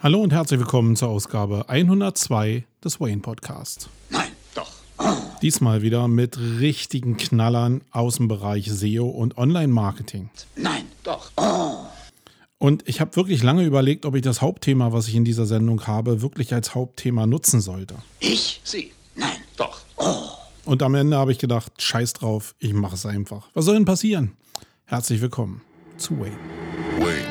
Hallo und herzlich willkommen zur Ausgabe 102 des Wayne-Podcast. Nein, doch. Diesmal wieder mit richtigen Knallern aus dem Bereich SEO und Online-Marketing. Nein, doch. Und ich habe wirklich lange überlegt, ob ich das Hauptthema, was ich in dieser Sendung habe, wirklich als Hauptthema nutzen sollte. Ich? Sie? Nein, doch. Und am Ende habe ich gedacht, scheiß drauf, ich mache es einfach. Was soll denn passieren? Herzlich willkommen zu Wayne. Wayne.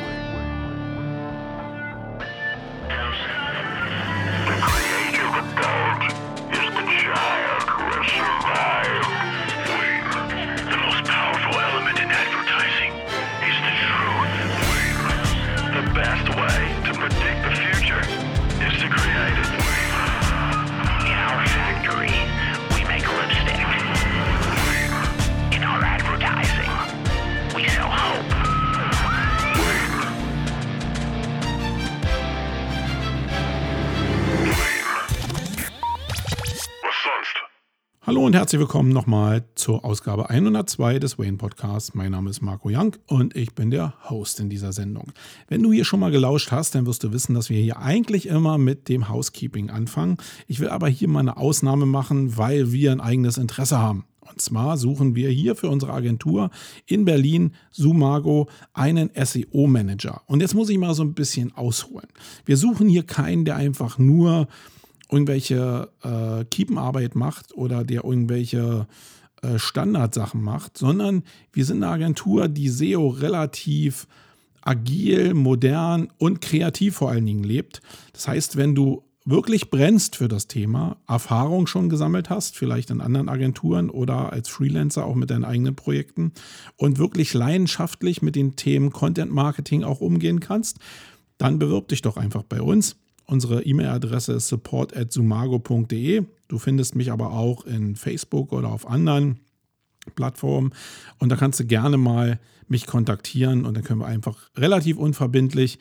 Hallo und herzlich willkommen nochmal zur Ausgabe 102 des Wayne-Podcasts. Mein Name ist Marco Jank und ich bin der Host in dieser Sendung. Wenn du hier schon mal gelauscht hast, dann wirst du wissen, dass wir hier eigentlich immer mit dem Housekeeping anfangen. Ich will aber hier mal eine Ausnahme machen, weil wir ein eigenes Interesse haben. Und zwar suchen wir hier für unsere Agentur in Berlin, Sumago, einen SEO-Manager. Und jetzt muss ich mal so ein bisschen ausholen. Wir suchen hier keinen, der einfach nur irgendwelche Keepenarbeit macht oder der irgendwelche Standardsachen macht, sondern wir sind eine Agentur, die SEO relativ agil, modern und kreativ vor allen Dingen lebt. Das heißt, wenn du wirklich brennst für das Thema, Erfahrung schon gesammelt hast, vielleicht in anderen Agenturen oder als Freelancer auch mit deinen eigenen Projekten und wirklich leidenschaftlich mit den Themen Content Marketing auch umgehen kannst, dann bewirb dich doch einfach bei uns. Unsere E-Mail-Adresse ist support@sumago.de. Du findest mich aber auch in Facebook oder auf anderen Plattformen. Und da kannst du gerne mal mich kontaktieren und dann können wir einfach relativ unverbindlich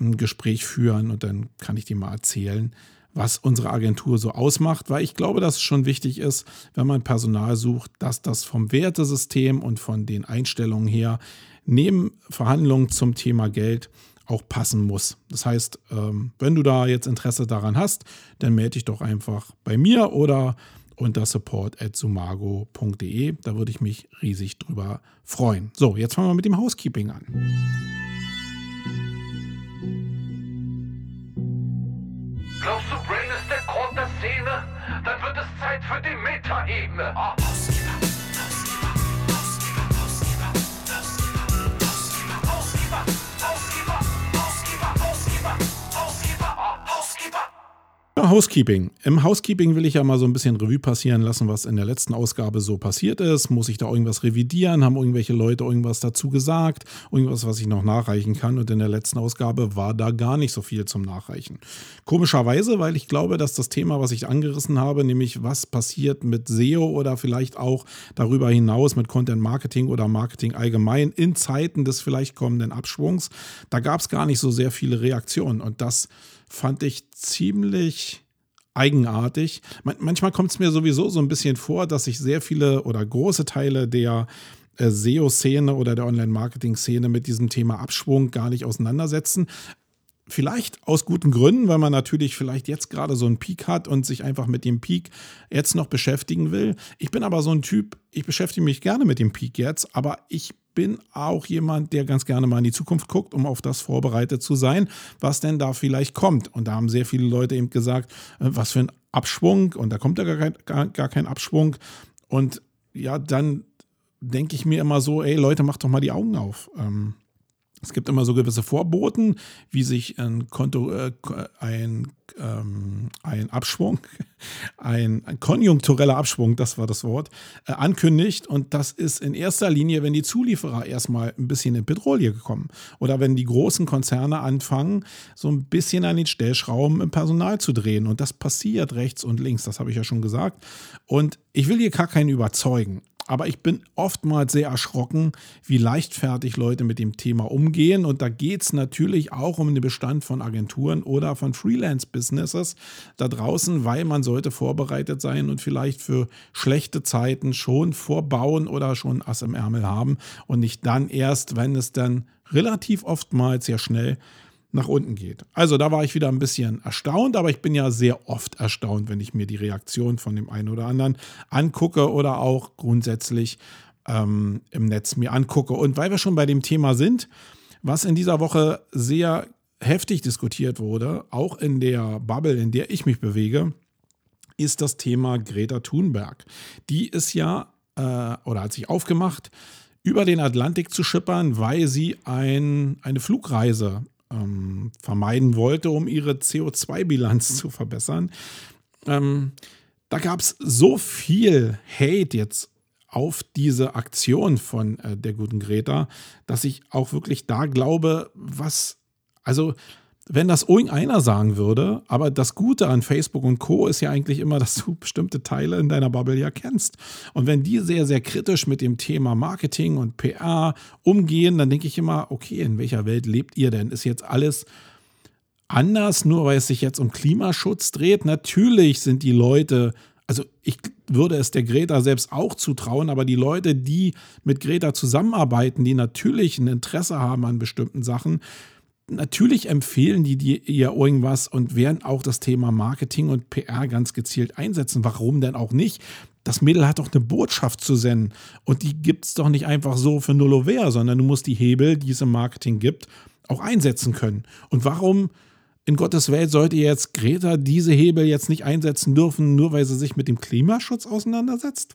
ein Gespräch führen und dann kann ich dir mal erzählen, was unsere Agentur so ausmacht, weil ich glaube, dass es schon wichtig ist, wenn man Personal sucht, dass das vom Wertesystem und von den Einstellungen her neben Verhandlungen zum Thema Geld auch passen muss. Das heißt, wenn du da jetzt Interesse daran hast, dann melde dich doch einfach bei mir oder unter support@sumago.de. Da würde ich mich riesig drüber freuen. So, jetzt fangen wir mit dem Housekeeping an. Glaubst du, Brain ist der Grund der Szene? Dann wird es Zeit für die Meta-Ebene. Ja, Housekeeping. Im Housekeeping will ich ja mal so ein bisschen Revue passieren lassen, was in der letzten Ausgabe so passiert ist. Muss ich da irgendwas revidieren? Haben irgendwelche Leute irgendwas dazu gesagt? Irgendwas, was ich noch nachreichen kann? Und in der letzten Ausgabe war da gar nicht so viel zum Nachreichen. Komischerweise, weil ich glaube, dass das Thema, was ich angerissen habe, nämlich was passiert mit SEO oder vielleicht auch darüber hinaus mit Content Marketing oder Marketing allgemein in Zeiten des vielleicht kommenden Abschwungs, da gab es gar nicht so sehr viele Reaktionen. Und das fand ich ziemlich eigenartig. Manchmal kommt es mir sowieso so ein bisschen vor, dass sich sehr viele oder große Teile der SEO-Szene oder der Online-Marketing-Szene mit diesem Thema Abschwung gar nicht auseinandersetzen. Vielleicht aus guten Gründen, weil man natürlich vielleicht jetzt gerade so einen Peak hat und sich einfach mit dem Peak jetzt noch beschäftigen will. Ich bin aber so ein Typ, ich beschäftige mich gerne mit dem Peak jetzt, aber ich bin auch jemand, der ganz gerne mal in die Zukunft guckt, um auf das vorbereitet zu sein, was denn da vielleicht kommt. Und da haben sehr viele Leute eben gesagt, was für ein Abschwung und da kommt ja gar kein Abschwung. Und ja, dann denke ich mir immer so, ey Leute, macht doch mal die Augen auf. Es gibt immer so gewisse Vorboten, wie sich ein konjunktureller Abschwung, das war das Wort, ankündigt. Und das ist in erster Linie, wenn die Zulieferer erstmal ein bisschen in Petrolie kommen oder wenn die großen Konzerne anfangen, so ein bisschen an den Stellschrauben im Personal zu drehen. Und das passiert rechts und links, das habe ich ja schon gesagt. Und ich will hier gar keinen überzeugen. Aber ich bin oftmals sehr erschrocken, wie leichtfertig Leute mit dem Thema umgehen. Und da geht es natürlich auch um den Bestand von Agenturen oder von Freelance-Businesses da draußen, weil man sollte vorbereitet sein und vielleicht für schlechte Zeiten schon vorbauen oder schon Ass im Ärmel haben und nicht dann erst, wenn es dann relativ oftmals sehr schnell nach unten geht. Also da war ich wieder ein bisschen erstaunt, aber ich bin ja sehr oft erstaunt, wenn ich mir die Reaktion von dem einen oder anderen angucke oder auch grundsätzlich im Netz mir angucke. Und weil wir schon bei dem Thema sind, was in dieser Woche sehr heftig diskutiert wurde, auch in der Bubble, in der ich mich bewege, ist das Thema Greta Thunberg. Die ist ja, oder hat sich aufgemacht, über den Atlantik zu schippern, weil sie eine Flugreise vermeiden wollte, um ihre CO2-Bilanz zu verbessern. Da gab es so viel Hate jetzt auf diese Aktion von der guten Greta, dass ich auch wirklich da glaube, wenn das irgendeiner sagen würde, aber das Gute an Facebook und Co. ist ja eigentlich immer, dass du bestimmte Teile in deiner Bubble ja kennst. Und wenn die sehr, sehr kritisch mit dem Thema Marketing und PR umgehen, dann denke ich immer, okay, in welcher Welt lebt ihr denn? Ist jetzt alles anders, nur weil es sich jetzt um Klimaschutz dreht? Natürlich sind die Leute, also ich würde es der Greta selbst auch zutrauen, aber die Leute, die mit Greta zusammenarbeiten, die natürlich ein Interesse haben an bestimmten Sachen, natürlich empfehlen die dir ja irgendwas und werden auch das Thema Marketing und PR ganz gezielt einsetzen. Warum denn auch nicht? Das Mädel hat doch eine Botschaft zu senden und die gibt es doch nicht einfach so für nullover, sondern du musst die Hebel, die es im Marketing gibt, auch einsetzen können. Und warum in Gottes Welt sollte jetzt Greta diese Hebel jetzt nicht einsetzen dürfen, nur weil sie sich mit dem Klimaschutz auseinandersetzt?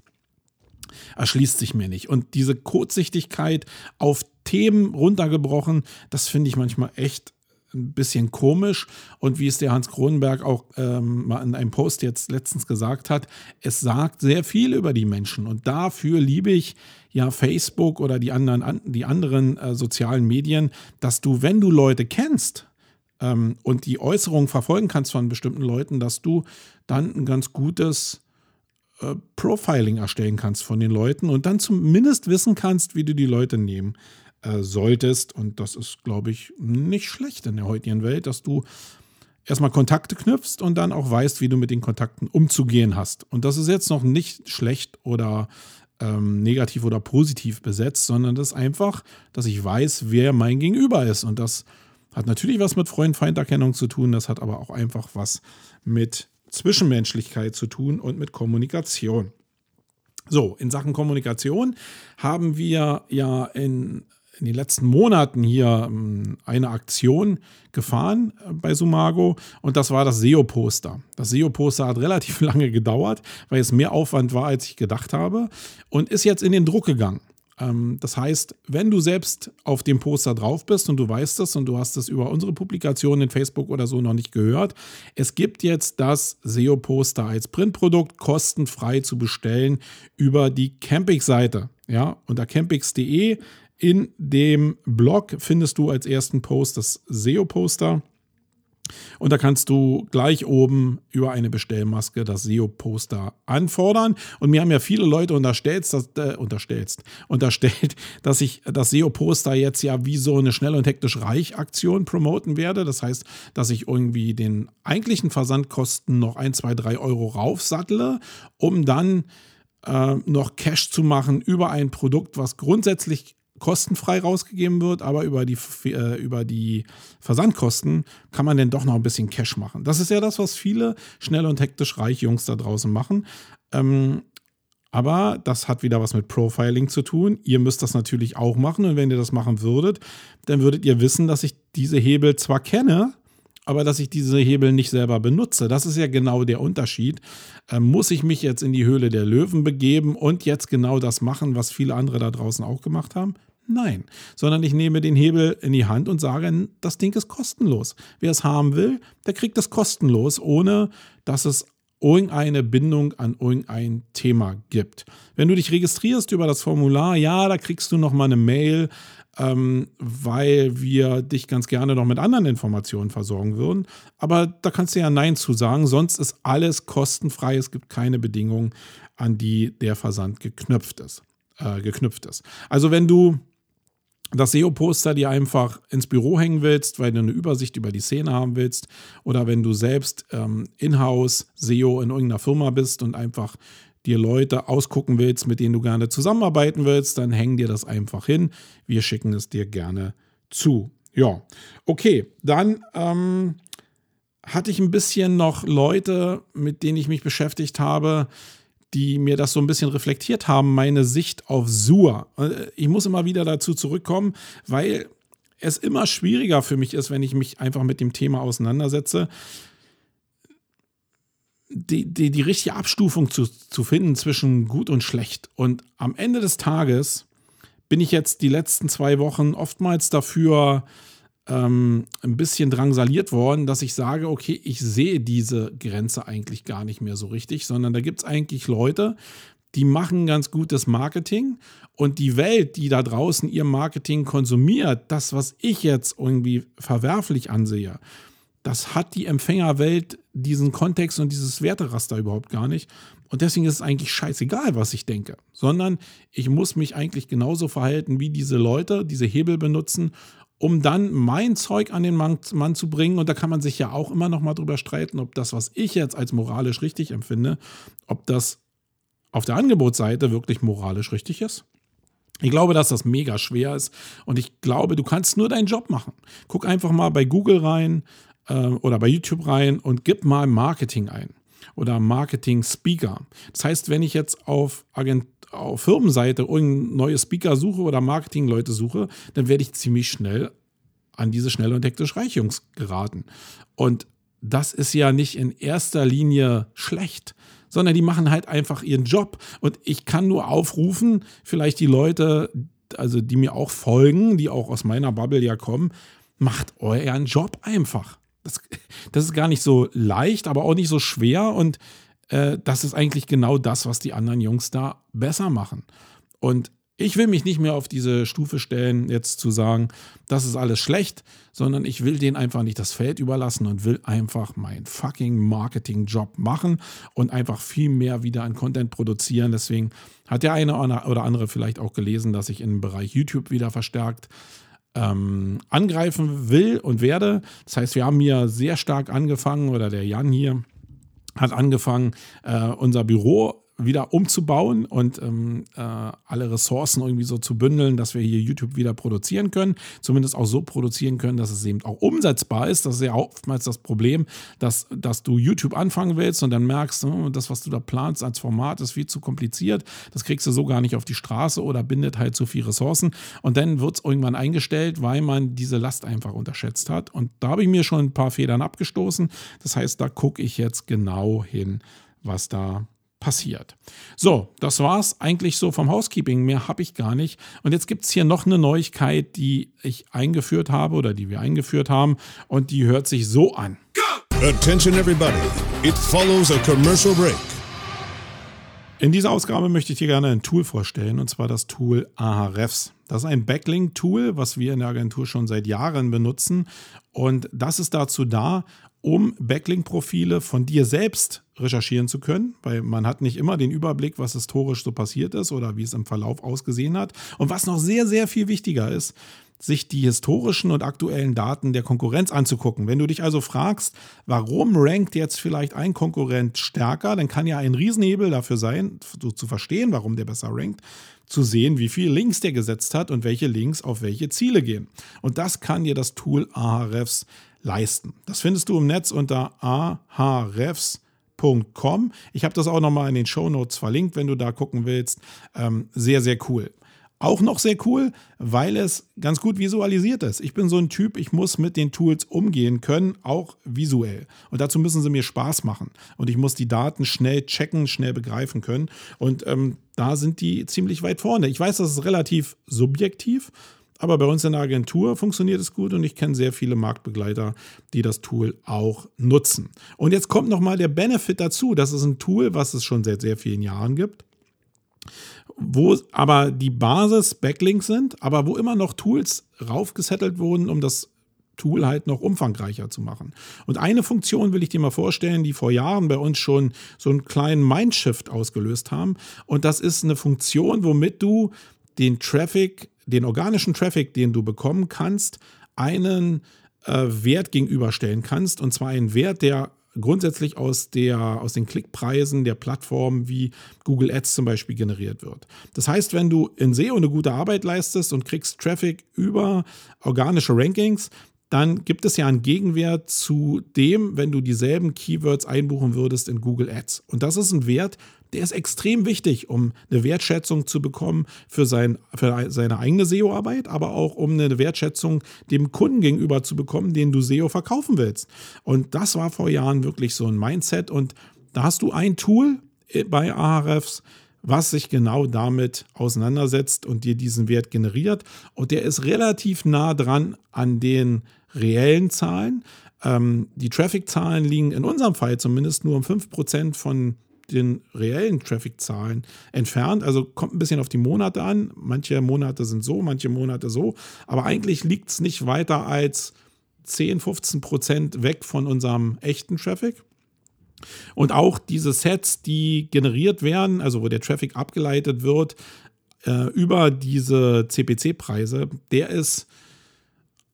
Erschließt sich mir nicht. Und diese Kurzsichtigkeit auf Themen runtergebrochen, das finde ich manchmal echt ein bisschen komisch. Und wie es der Hans Kronenberg auch mal in einem Post jetzt letztens gesagt hat, es sagt sehr viel über die Menschen. Und dafür liebe ich ja Facebook oder die anderen sozialen Medien, dass du, wenn du Leute kennst und die Äußerungen verfolgen kannst von bestimmten Leuten, dass du dann ein ganz gutes Profiling erstellen kannst von den Leuten und dann zumindest wissen kannst, wie du die Leute nehmen solltest. Und das ist, glaube ich, nicht schlecht in der heutigen Welt, dass du erstmal Kontakte knüpfst und dann auch weißt, wie du mit den Kontakten umzugehen hast. Und das ist jetzt noch nicht schlecht oder negativ oder positiv besetzt, sondern das ist einfach, dass ich weiß, wer mein Gegenüber ist. Und das hat natürlich was mit Freund-Feind-Erkennung zu tun, das hat aber auch einfach was mit Zwischenmenschlichkeit zu tun und mit Kommunikation. So, in Sachen Kommunikation haben wir ja in den letzten Monaten hier eine Aktion gefahren bei Sumago und das war das SEO-Poster. Das SEO-Poster hat relativ lange gedauert, weil es mehr Aufwand war, als ich gedacht habe und ist jetzt in den Druck gegangen. Das heißt, wenn du selbst auf dem Poster drauf bist und du weißt es und du hast es über unsere Publikation in Facebook oder so noch nicht gehört, es gibt jetzt das SEO-Poster als Printprodukt kostenfrei zu bestellen über die Campixx-Seite. Ja, unter campixx.de in dem Blog findest du als ersten Post das SEO-Poster. Und da kannst du gleich oben über eine Bestellmaske das SEO-Poster anfordern. Und mir haben ja viele Leute unterstellt, dass ich das SEO-Poster jetzt ja wie so eine schnell und hektisch Reich-Aktion promoten werde. Das heißt, dass ich irgendwie den eigentlichen Versandkosten noch 1, 2, 3 € raufsattle, um dann noch Cash zu machen über ein Produkt, was grundsätzlich kostenfrei rausgegeben wird, aber über die Versandkosten kann man dann doch noch ein bisschen Cash machen. Das ist ja das, was viele schnell und hektisch reich Jungs da draußen machen. Aber das hat wieder was mit Profiling zu tun. Ihr müsst das natürlich auch machen und wenn ihr das machen würdet, dann würdet ihr wissen, dass ich diese Hebel zwar kenne, aber dass ich diese Hebel nicht selber benutze. Das ist ja genau der Unterschied. Muss ich mich jetzt in die Höhle der Löwen begeben und jetzt genau das machen, was viele andere da draußen auch gemacht haben? Nein, sondern ich nehme den Hebel in die Hand und sage, das Ding ist kostenlos. Wer es haben will, der kriegt es kostenlos, ohne dass es irgendeine Bindung an irgendein Thema gibt. Wenn du dich registrierst über das Formular, ja, da kriegst du nochmal eine Mail, weil wir dich ganz gerne noch mit anderen Informationen versorgen würden. Aber da kannst du ja Nein zu sagen, sonst ist alles kostenfrei. Es gibt keine Bedingungen, an die der Versand geknüpft ist. Also wenn du das SEO-Poster dir einfach ins Büro hängen willst, weil du eine Übersicht über die Szene haben willst oder wenn du selbst in-house SEO in irgendeiner Firma bist und einfach dir Leute ausgucken willst, mit denen du gerne zusammenarbeiten willst, dann häng dir das einfach hin. Wir schicken es dir gerne zu. Ja, okay, dann hatte ich ein bisschen noch Leute, mit denen ich mich beschäftigt habe, die mir das so ein bisschen reflektiert haben, meine Sicht auf SUA. Ich muss immer wieder dazu zurückkommen, weil es immer schwieriger für mich ist, wenn ich mich einfach mit dem Thema auseinandersetze, die richtige Abstufung zu finden zwischen gut und schlecht. Und am Ende des Tages bin ich jetzt die letzten 2 Wochen oftmals dafür ein bisschen drangsaliert worden, dass ich sage, okay, ich sehe diese Grenze eigentlich gar nicht mehr so richtig, sondern da gibt es eigentlich Leute, die machen ganz gutes Marketing und die Welt, die da draußen ihr Marketing konsumiert, das, was ich jetzt irgendwie verwerflich ansehe, das hat die Empfängerwelt diesen Kontext und dieses Werteraster überhaupt gar nicht. Und deswegen ist es eigentlich scheißegal, was ich denke, sondern ich muss mich eigentlich genauso verhalten wie diese Leute, diese Hebel benutzen, um dann mein Zeug an den Mann zu bringen. Und da kann man sich ja auch immer noch mal drüber streiten, ob das, was ich jetzt als moralisch richtig empfinde, ob das auf der Angebotsseite wirklich moralisch richtig ist. Ich glaube, dass das mega schwer ist. Und ich glaube, du kannst nur deinen Job machen. Guck einfach mal bei Google rein oder bei YouTube rein und gib mal Marketing ein oder Marketing-Speaker. Das heißt, wenn ich jetzt auf Firmenseite irgendeine neue Speaker suche oder Marketing-Leute suche, dann werde ich ziemlich schnell an diese schnelle und hektische Reichungs geraten. Und das ist ja nicht in erster Linie schlecht, sondern die machen halt einfach ihren Job. Und ich kann nur aufrufen, vielleicht die Leute, also die mir auch folgen, die auch aus meiner Bubble ja kommen, macht euren Job einfach. Das ist gar nicht so leicht, aber auch nicht so schwer. Und das ist eigentlich genau das, was die anderen Jungs da besser machen. Und ich will mich nicht mehr auf diese Stufe stellen, jetzt zu sagen, das ist alles schlecht, sondern ich will denen einfach nicht das Feld überlassen und will einfach meinen fucking Marketing-Job machen und einfach viel mehr wieder an Content produzieren. Deswegen hat der eine oder andere vielleicht auch gelesen, dass ich im Bereich YouTube wieder verstärkt angreifen will und werde. Das heißt, wir haben hier sehr stark angefangen, oder der Jan hier hat angefangen, unser Büro wieder umzubauen und alle Ressourcen irgendwie so zu bündeln, dass wir hier YouTube wieder produzieren können, zumindest auch so produzieren können, dass es eben auch umsetzbar ist. Das ist ja oftmals das Problem, dass du YouTube anfangen willst und dann merkst, das, was du da planst als Format, ist viel zu kompliziert, das kriegst du so gar nicht auf die Straße oder bindet halt zu viel Ressourcen und dann wird es irgendwann eingestellt, weil man diese Last einfach unterschätzt hat. Und da habe ich mir schon ein paar Federn abgestoßen. Das heißt, da gucke ich jetzt genau hin, was da passiert. So, das war's eigentlich so vom Housekeeping. Mehr habe ich gar nicht. Und jetzt gibt es hier noch eine Neuigkeit, die ich eingeführt habe oder die wir eingeführt haben. Und die hört sich so an. Attention everybody. It follows a commercial break. In dieser Ausgabe möchte ich dir gerne ein Tool vorstellen, und zwar das Tool Ahrefs. Das ist ein Backlink-Tool, was wir in der Agentur schon seit Jahren benutzen. Und das ist dazu da, um Backlink-Profile von dir selbst recherchieren zu können, weil man hat nicht immer den Überblick, was historisch so passiert ist oder wie es im Verlauf ausgesehen hat. Und was noch sehr, sehr viel wichtiger ist, sich die historischen und aktuellen Daten der Konkurrenz anzugucken. Wenn du dich also fragst, warum rankt jetzt vielleicht ein Konkurrent stärker, dann kann ja ein Riesenhebel dafür sein, zu verstehen, warum der besser rankt, zu sehen, wie viele Links der gesetzt hat und welche Links auf welche Ziele gehen. Und das kann dir das Tool Ahrefs leisten. Das findest du im Netz unter ahrefs.com. Ich habe das auch nochmal in den Shownotes verlinkt, wenn du da gucken willst. Sehr, sehr cool. Auch noch sehr cool, weil es ganz gut visualisiert ist. Ich bin so ein Typ, ich muss mit den Tools umgehen können, auch visuell. Und dazu müssen sie mir Spaß machen. Und ich muss die Daten schnell checken, schnell begreifen können. Und da sind die ziemlich weit vorne. Ich weiß, das ist relativ subjektiv, aber bei uns in der Agentur funktioniert es gut und ich kenne sehr viele Marktbegleiter, die das Tool auch nutzen. Und jetzt kommt nochmal der Benefit dazu. Das ist ein Tool, was es schon seit sehr vielen Jahren gibt, wo aber die Basis Backlinks sind, aber wo immer noch Tools raufgesettelt wurden, um das Tool halt noch umfangreicher zu machen. Und eine Funktion will ich dir mal vorstellen, die vor Jahren bei uns schon so einen kleinen Mindshift ausgelöst haben. Und das ist eine Funktion, womit du den organischen Traffic, den du bekommen kannst, einen Wert gegenüberstellen kannst. Und zwar einen Wert, der grundsätzlich aus den Klickpreisen der Plattformen wie Google Ads zum Beispiel generiert wird. Das heißt, wenn du in SEO eine gute Arbeit leistest und kriegst Traffic über organische Rankings, dann gibt es ja einen Gegenwert zu dem, wenn du dieselben Keywords einbuchen würdest in Google Ads. Und das ist ein Wert, der ist extrem wichtig, um eine Wertschätzung zu bekommen für seine eigene SEO-Arbeit, aber auch um eine Wertschätzung dem Kunden gegenüber zu bekommen, den du SEO verkaufen willst. Und das war vor Jahren wirklich so ein Mindset. Und da hast du ein Tool bei Ahrefs, was sich genau damit auseinandersetzt und dir diesen Wert generiert. Und der ist relativ nah dran an den reellen Zahlen. Die Traffic-Zahlen liegen in unserem Fall zumindest nur um 5% von den reellen Traffic-Zahlen entfernt. Also kommt ein bisschen auf die Monate an. Manche Monate sind so, manche Monate so. Aber eigentlich liegt es nicht weiter als 10-15% weg von unserem echten Traffic. Und auch diese Sets, die generiert werden, also wo der Traffic abgeleitet wird, über diese CPC-Preise, der ist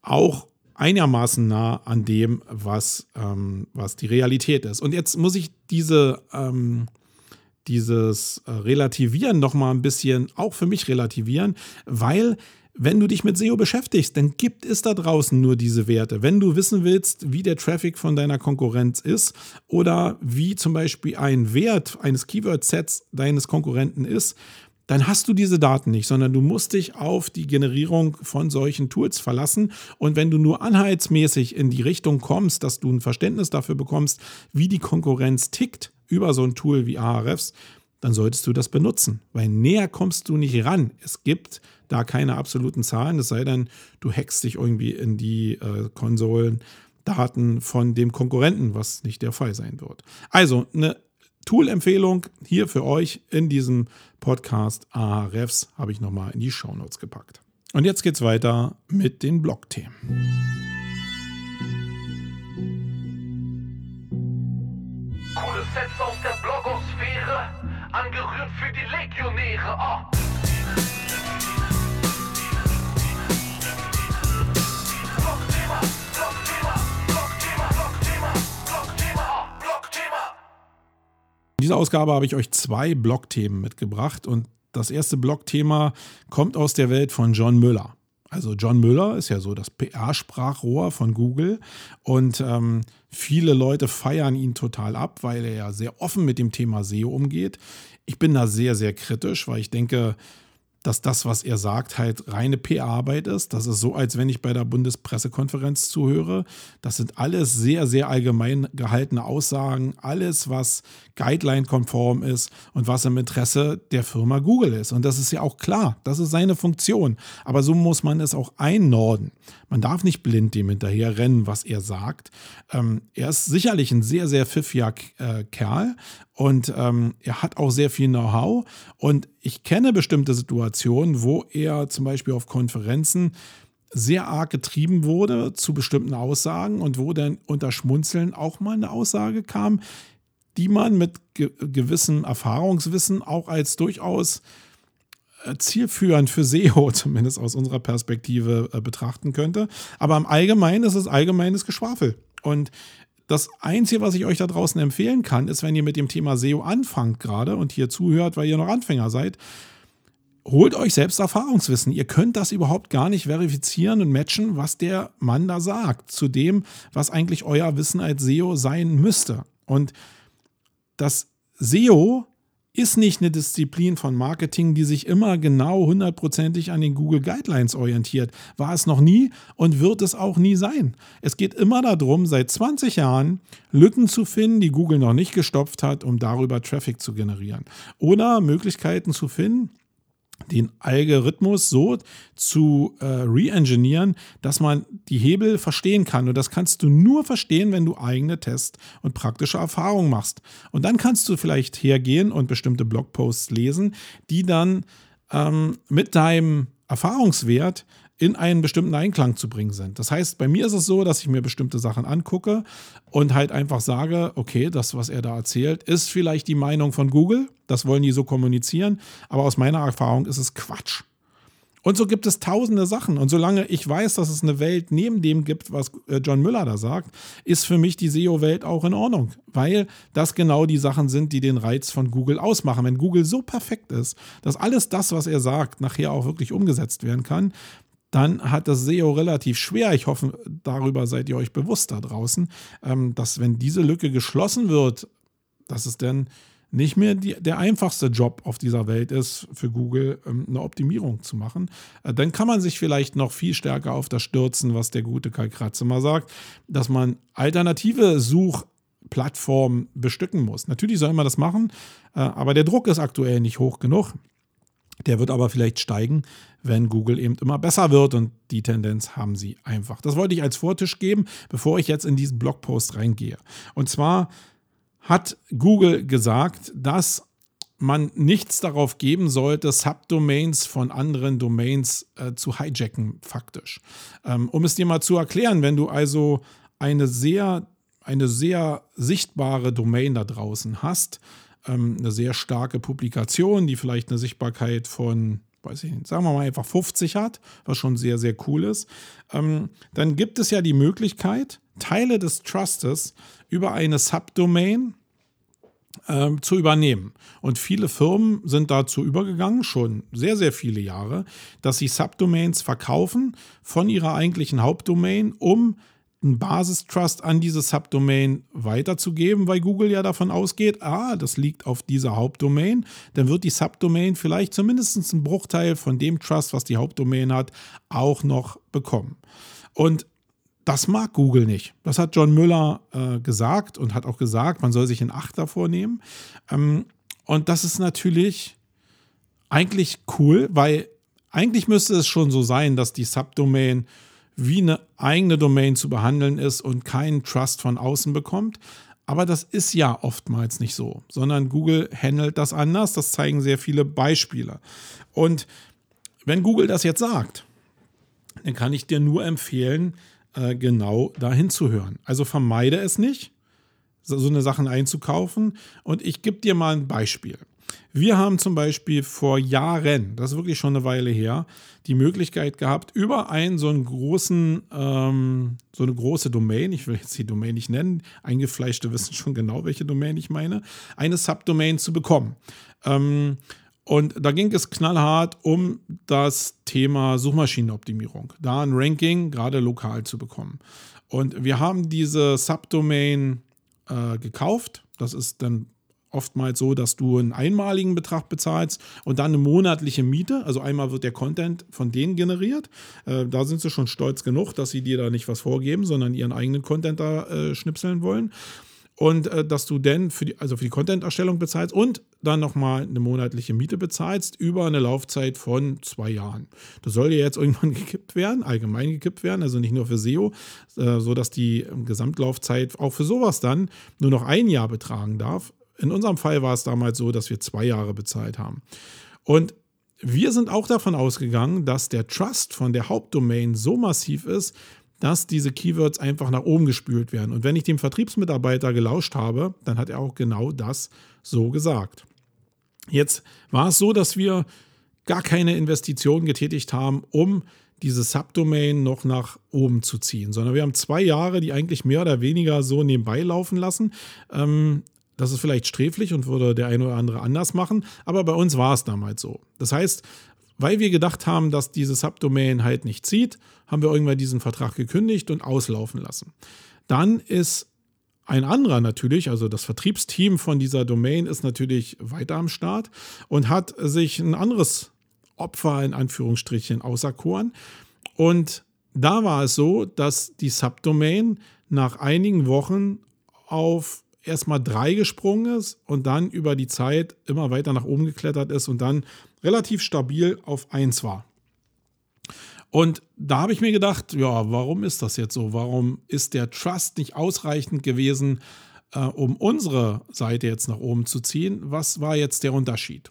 auch einigermaßen nah an dem, was die Realität ist. Und jetzt muss ich dieses Relativieren nochmal ein bisschen auch für mich relativieren, weil wenn du dich mit SEO beschäftigst, dann gibt es da draußen nur diese Werte. Wenn du wissen willst, wie der Traffic von deiner Konkurrenz ist oder wie zum Beispiel ein Wert eines Keyword-Sets deines Konkurrenten ist, dann hast du diese Daten nicht, sondern du musst dich auf die Generierung von solchen Tools verlassen. Und wenn du nur anhaltsmäßig in die Richtung kommst, dass du ein Verständnis dafür bekommst, wie die Konkurrenz tickt über so ein Tool wie Ahrefs, dann solltest du das benutzen, weil näher kommst du nicht ran. Es gibt da keine absoluten Zahlen, es sei denn, du hackst dich irgendwie in die Konsolendaten von dem Konkurrenten, was nicht der Fall sein wird. Also eine Tool-Empfehlung hier für euch in diesem Podcast Ahrefs habe ich nochmal in die Shownotes gepackt. Und jetzt geht's weiter mit den Blog-Themen. Coole Sets aus der Blogosphäre, angerührt für die Legionäre. Oh. In dieser Ausgabe habe ich euch 2 Blogthemen mitgebracht und das erste Blogthema kommt aus der Welt von John Mueller. Also John Mueller ist ja so das PR-Sprachrohr von Google und viele Leute feiern ihn total ab, weil er ja sehr offen mit dem Thema SEO umgeht. Ich bin da sehr, sehr kritisch, weil ich denke, dass das, was er sagt, halt reine PR-Arbeit ist. Das ist so, als wenn ich bei der Bundespressekonferenz zuhöre. Das sind alles sehr, sehr allgemein gehaltene Aussagen. Alles, was Guideline-konform ist und was im Interesse der Firma Google ist. Und das ist ja auch klar. Das ist seine Funktion. Aber so muss man es auch einnorden. Man darf nicht blind dem hinterher rennen, was er sagt. Er ist sicherlich ein sehr, sehr pfiffiger Kerl. Und er hat auch sehr viel Know-how. Und ich kenne bestimmte Situationen, wo er zum Beispiel auf Konferenzen sehr arg getrieben wurde zu bestimmten Aussagen und wo dann unter Schmunzeln auch mal eine Aussage kam, die man mit gewissem Erfahrungswissen auch als durchaus zielführend für SEO, zumindest aus unserer Perspektive, betrachten könnte. Aber im Allgemeinen ist es allgemeines Geschwafel. Und das Einzige, was ich euch da draußen empfehlen kann, ist, wenn ihr mit dem Thema SEO anfangt gerade und hier zuhört, weil ihr noch Anfänger seid, holt euch selbst Erfahrungswissen. Ihr könnt das überhaupt gar nicht verifizieren und matchen, was der Mann da sagt, zu dem, was eigentlich euer Wissen als SEO sein müsste. Und das SEO ist nicht eine Disziplin von Marketing, die sich immer genau 100%ig an den Google Guidelines orientiert. War es noch nie und wird es auch nie sein. Es geht immer darum, seit 20 Jahren Lücken zu finden, die Google noch nicht gestopft hat, um darüber Traffic zu generieren. Oder Möglichkeiten zu finden, den Algorithmus so zu re-engineeren, dass man die Hebel verstehen kann. Und das kannst du nur verstehen, wenn du eigene Tests und praktische Erfahrungen machst. Und dann kannst du vielleicht hergehen und bestimmte Blogposts lesen, die dann mit deinem Erfahrungswert in einen bestimmten Einklang zu bringen sind. Das heißt, bei mir ist es so, dass ich mir bestimmte Sachen angucke und halt einfach sage, okay, das, was er da erzählt, ist vielleicht die Meinung von Google, das wollen die so kommunizieren, aber aus meiner Erfahrung ist es Quatsch. Und so gibt es tausende Sachen. Und solange ich weiß, dass es eine Welt neben dem gibt, was John Mueller da sagt, ist für mich die SEO-Welt auch in Ordnung. Weil das genau die Sachen sind, die den Reiz von Google ausmachen. Wenn Google so perfekt ist, dass alles das, was er sagt, nachher auch wirklich umgesetzt werden kann, dann hat das SEO relativ schwer. Ich hoffe, darüber seid ihr euch bewusst da draußen, dass wenn diese Lücke geschlossen wird, dass es dann nicht mehr der einfachste Job auf dieser Welt ist, für Google eine Optimierung zu machen. Dann kann man sich vielleicht noch viel stärker auf das stürzen, was der gute Kai Kratz immer sagt, dass man alternative Suchplattformen bestücken muss. Natürlich soll man das machen, aber der Druck ist aktuell nicht hoch genug. Der wird aber vielleicht steigen, wenn Google eben immer besser wird, und die Tendenz haben sie einfach. Das wollte ich als Vortisch geben, bevor ich jetzt in diesen Blogpost reingehe. Und zwar hat Google gesagt, dass man nichts darauf geben sollte, Subdomains von anderen Domains zu hijacken, faktisch. Um es dir mal zu erklären, wenn du also eine sehr sichtbare Domain da draußen hast, eine sehr starke Publikation, die vielleicht eine Sichtbarkeit von, weiß ich nicht, sagen wir mal einfach 50 hat, was schon sehr, sehr cool ist, dann gibt es ja die Möglichkeit, Teile des Trustes über eine Subdomain zu übernehmen. Und viele Firmen sind dazu übergegangen, schon sehr, sehr viele Jahre, dass sie Subdomains verkaufen von ihrer eigentlichen Hauptdomain, um einen Basis-Trust an diese Subdomain weiterzugeben, weil Google ja davon ausgeht, das liegt auf dieser Hauptdomain, dann wird die Subdomain vielleicht zumindest einen Bruchteil von dem Trust, was die Hauptdomain hat, auch noch bekommen. Und das mag Google nicht. Das hat John Mueller gesagt und hat auch gesagt, man soll sich in Acht davor nehmen. Und das ist natürlich eigentlich cool, weil eigentlich müsste es schon so sein, dass die Subdomain wie eine eigene Domain zu behandeln ist und keinen Trust von außen bekommt. Aber das ist ja oftmals nicht so, sondern Google handelt das anders. Das zeigen sehr viele Beispiele. Und wenn Google das jetzt sagt, dann kann ich dir nur empfehlen, genau dahin zu hören. Also vermeide es nicht, so eine Sachen einzukaufen. Und ich gebe dir mal ein Beispiel. Wir haben zum Beispiel vor Jahren, das ist wirklich schon eine Weile her, die Möglichkeit gehabt, über so eine große Domain, ich will jetzt die Domain nicht nennen, Eingefleischte wissen schon genau, welche Domain ich meine, eine Subdomain zu bekommen. Und da ging es knallhart um das Thema Suchmaschinenoptimierung, da ein Ranking gerade lokal zu bekommen. Und wir haben diese Subdomain gekauft. Das ist dann oftmals so, dass du einen einmaligen Betrag bezahlst und dann eine monatliche Miete. Also einmal wird der Content von denen generiert. Da sind sie schon stolz genug, dass sie dir da nicht was vorgeben, sondern ihren eigenen Content da schnipseln wollen. Und dass du dann für die Content-Erstellung bezahlst und dann nochmal eine monatliche Miete bezahlst über eine Laufzeit von 2 Jahren. Das soll ja jetzt irgendwann gekippt werden, allgemein gekippt werden, also nicht nur für SEO, sodass die Gesamtlaufzeit auch für sowas dann nur noch 1 Jahr betragen darf. In unserem Fall war es damals so, dass wir 2 Jahre bezahlt haben. Und wir sind auch davon ausgegangen, dass der Trust von der Hauptdomain so massiv ist, dass diese Keywords einfach nach oben gespült werden. Und wenn ich dem Vertriebsmitarbeiter gelauscht habe, dann hat er auch genau das so gesagt. Jetzt war es so, dass wir gar keine Investition getätigt haben, um diese Subdomain noch nach oben zu ziehen, sondern wir haben 2 Jahre, die eigentlich mehr oder weniger so nebenbei laufen lassen. Das ist vielleicht sträflich und würde der eine oder andere anders machen, aber bei uns war es damals so. Das heißt, weil wir gedacht haben, dass diese Subdomain halt nicht zieht, haben wir irgendwann diesen Vertrag gekündigt und auslaufen lassen. Dann ist ein anderer natürlich, also das Vertriebsteam von dieser Domain ist natürlich weiter am Start und hat sich ein anderes Opfer in Anführungsstrichen auserkoren. Und da war es so, dass die Subdomain nach einigen Wochen auf erstmal 3 gesprungen ist und dann über die Zeit immer weiter nach oben geklettert ist und dann relativ stabil auf 1 war. Und da habe ich mir gedacht, ja, warum ist das jetzt so? Warum ist der Trust nicht ausreichend gewesen, um unsere Seite jetzt nach oben zu ziehen? Was war jetzt der Unterschied?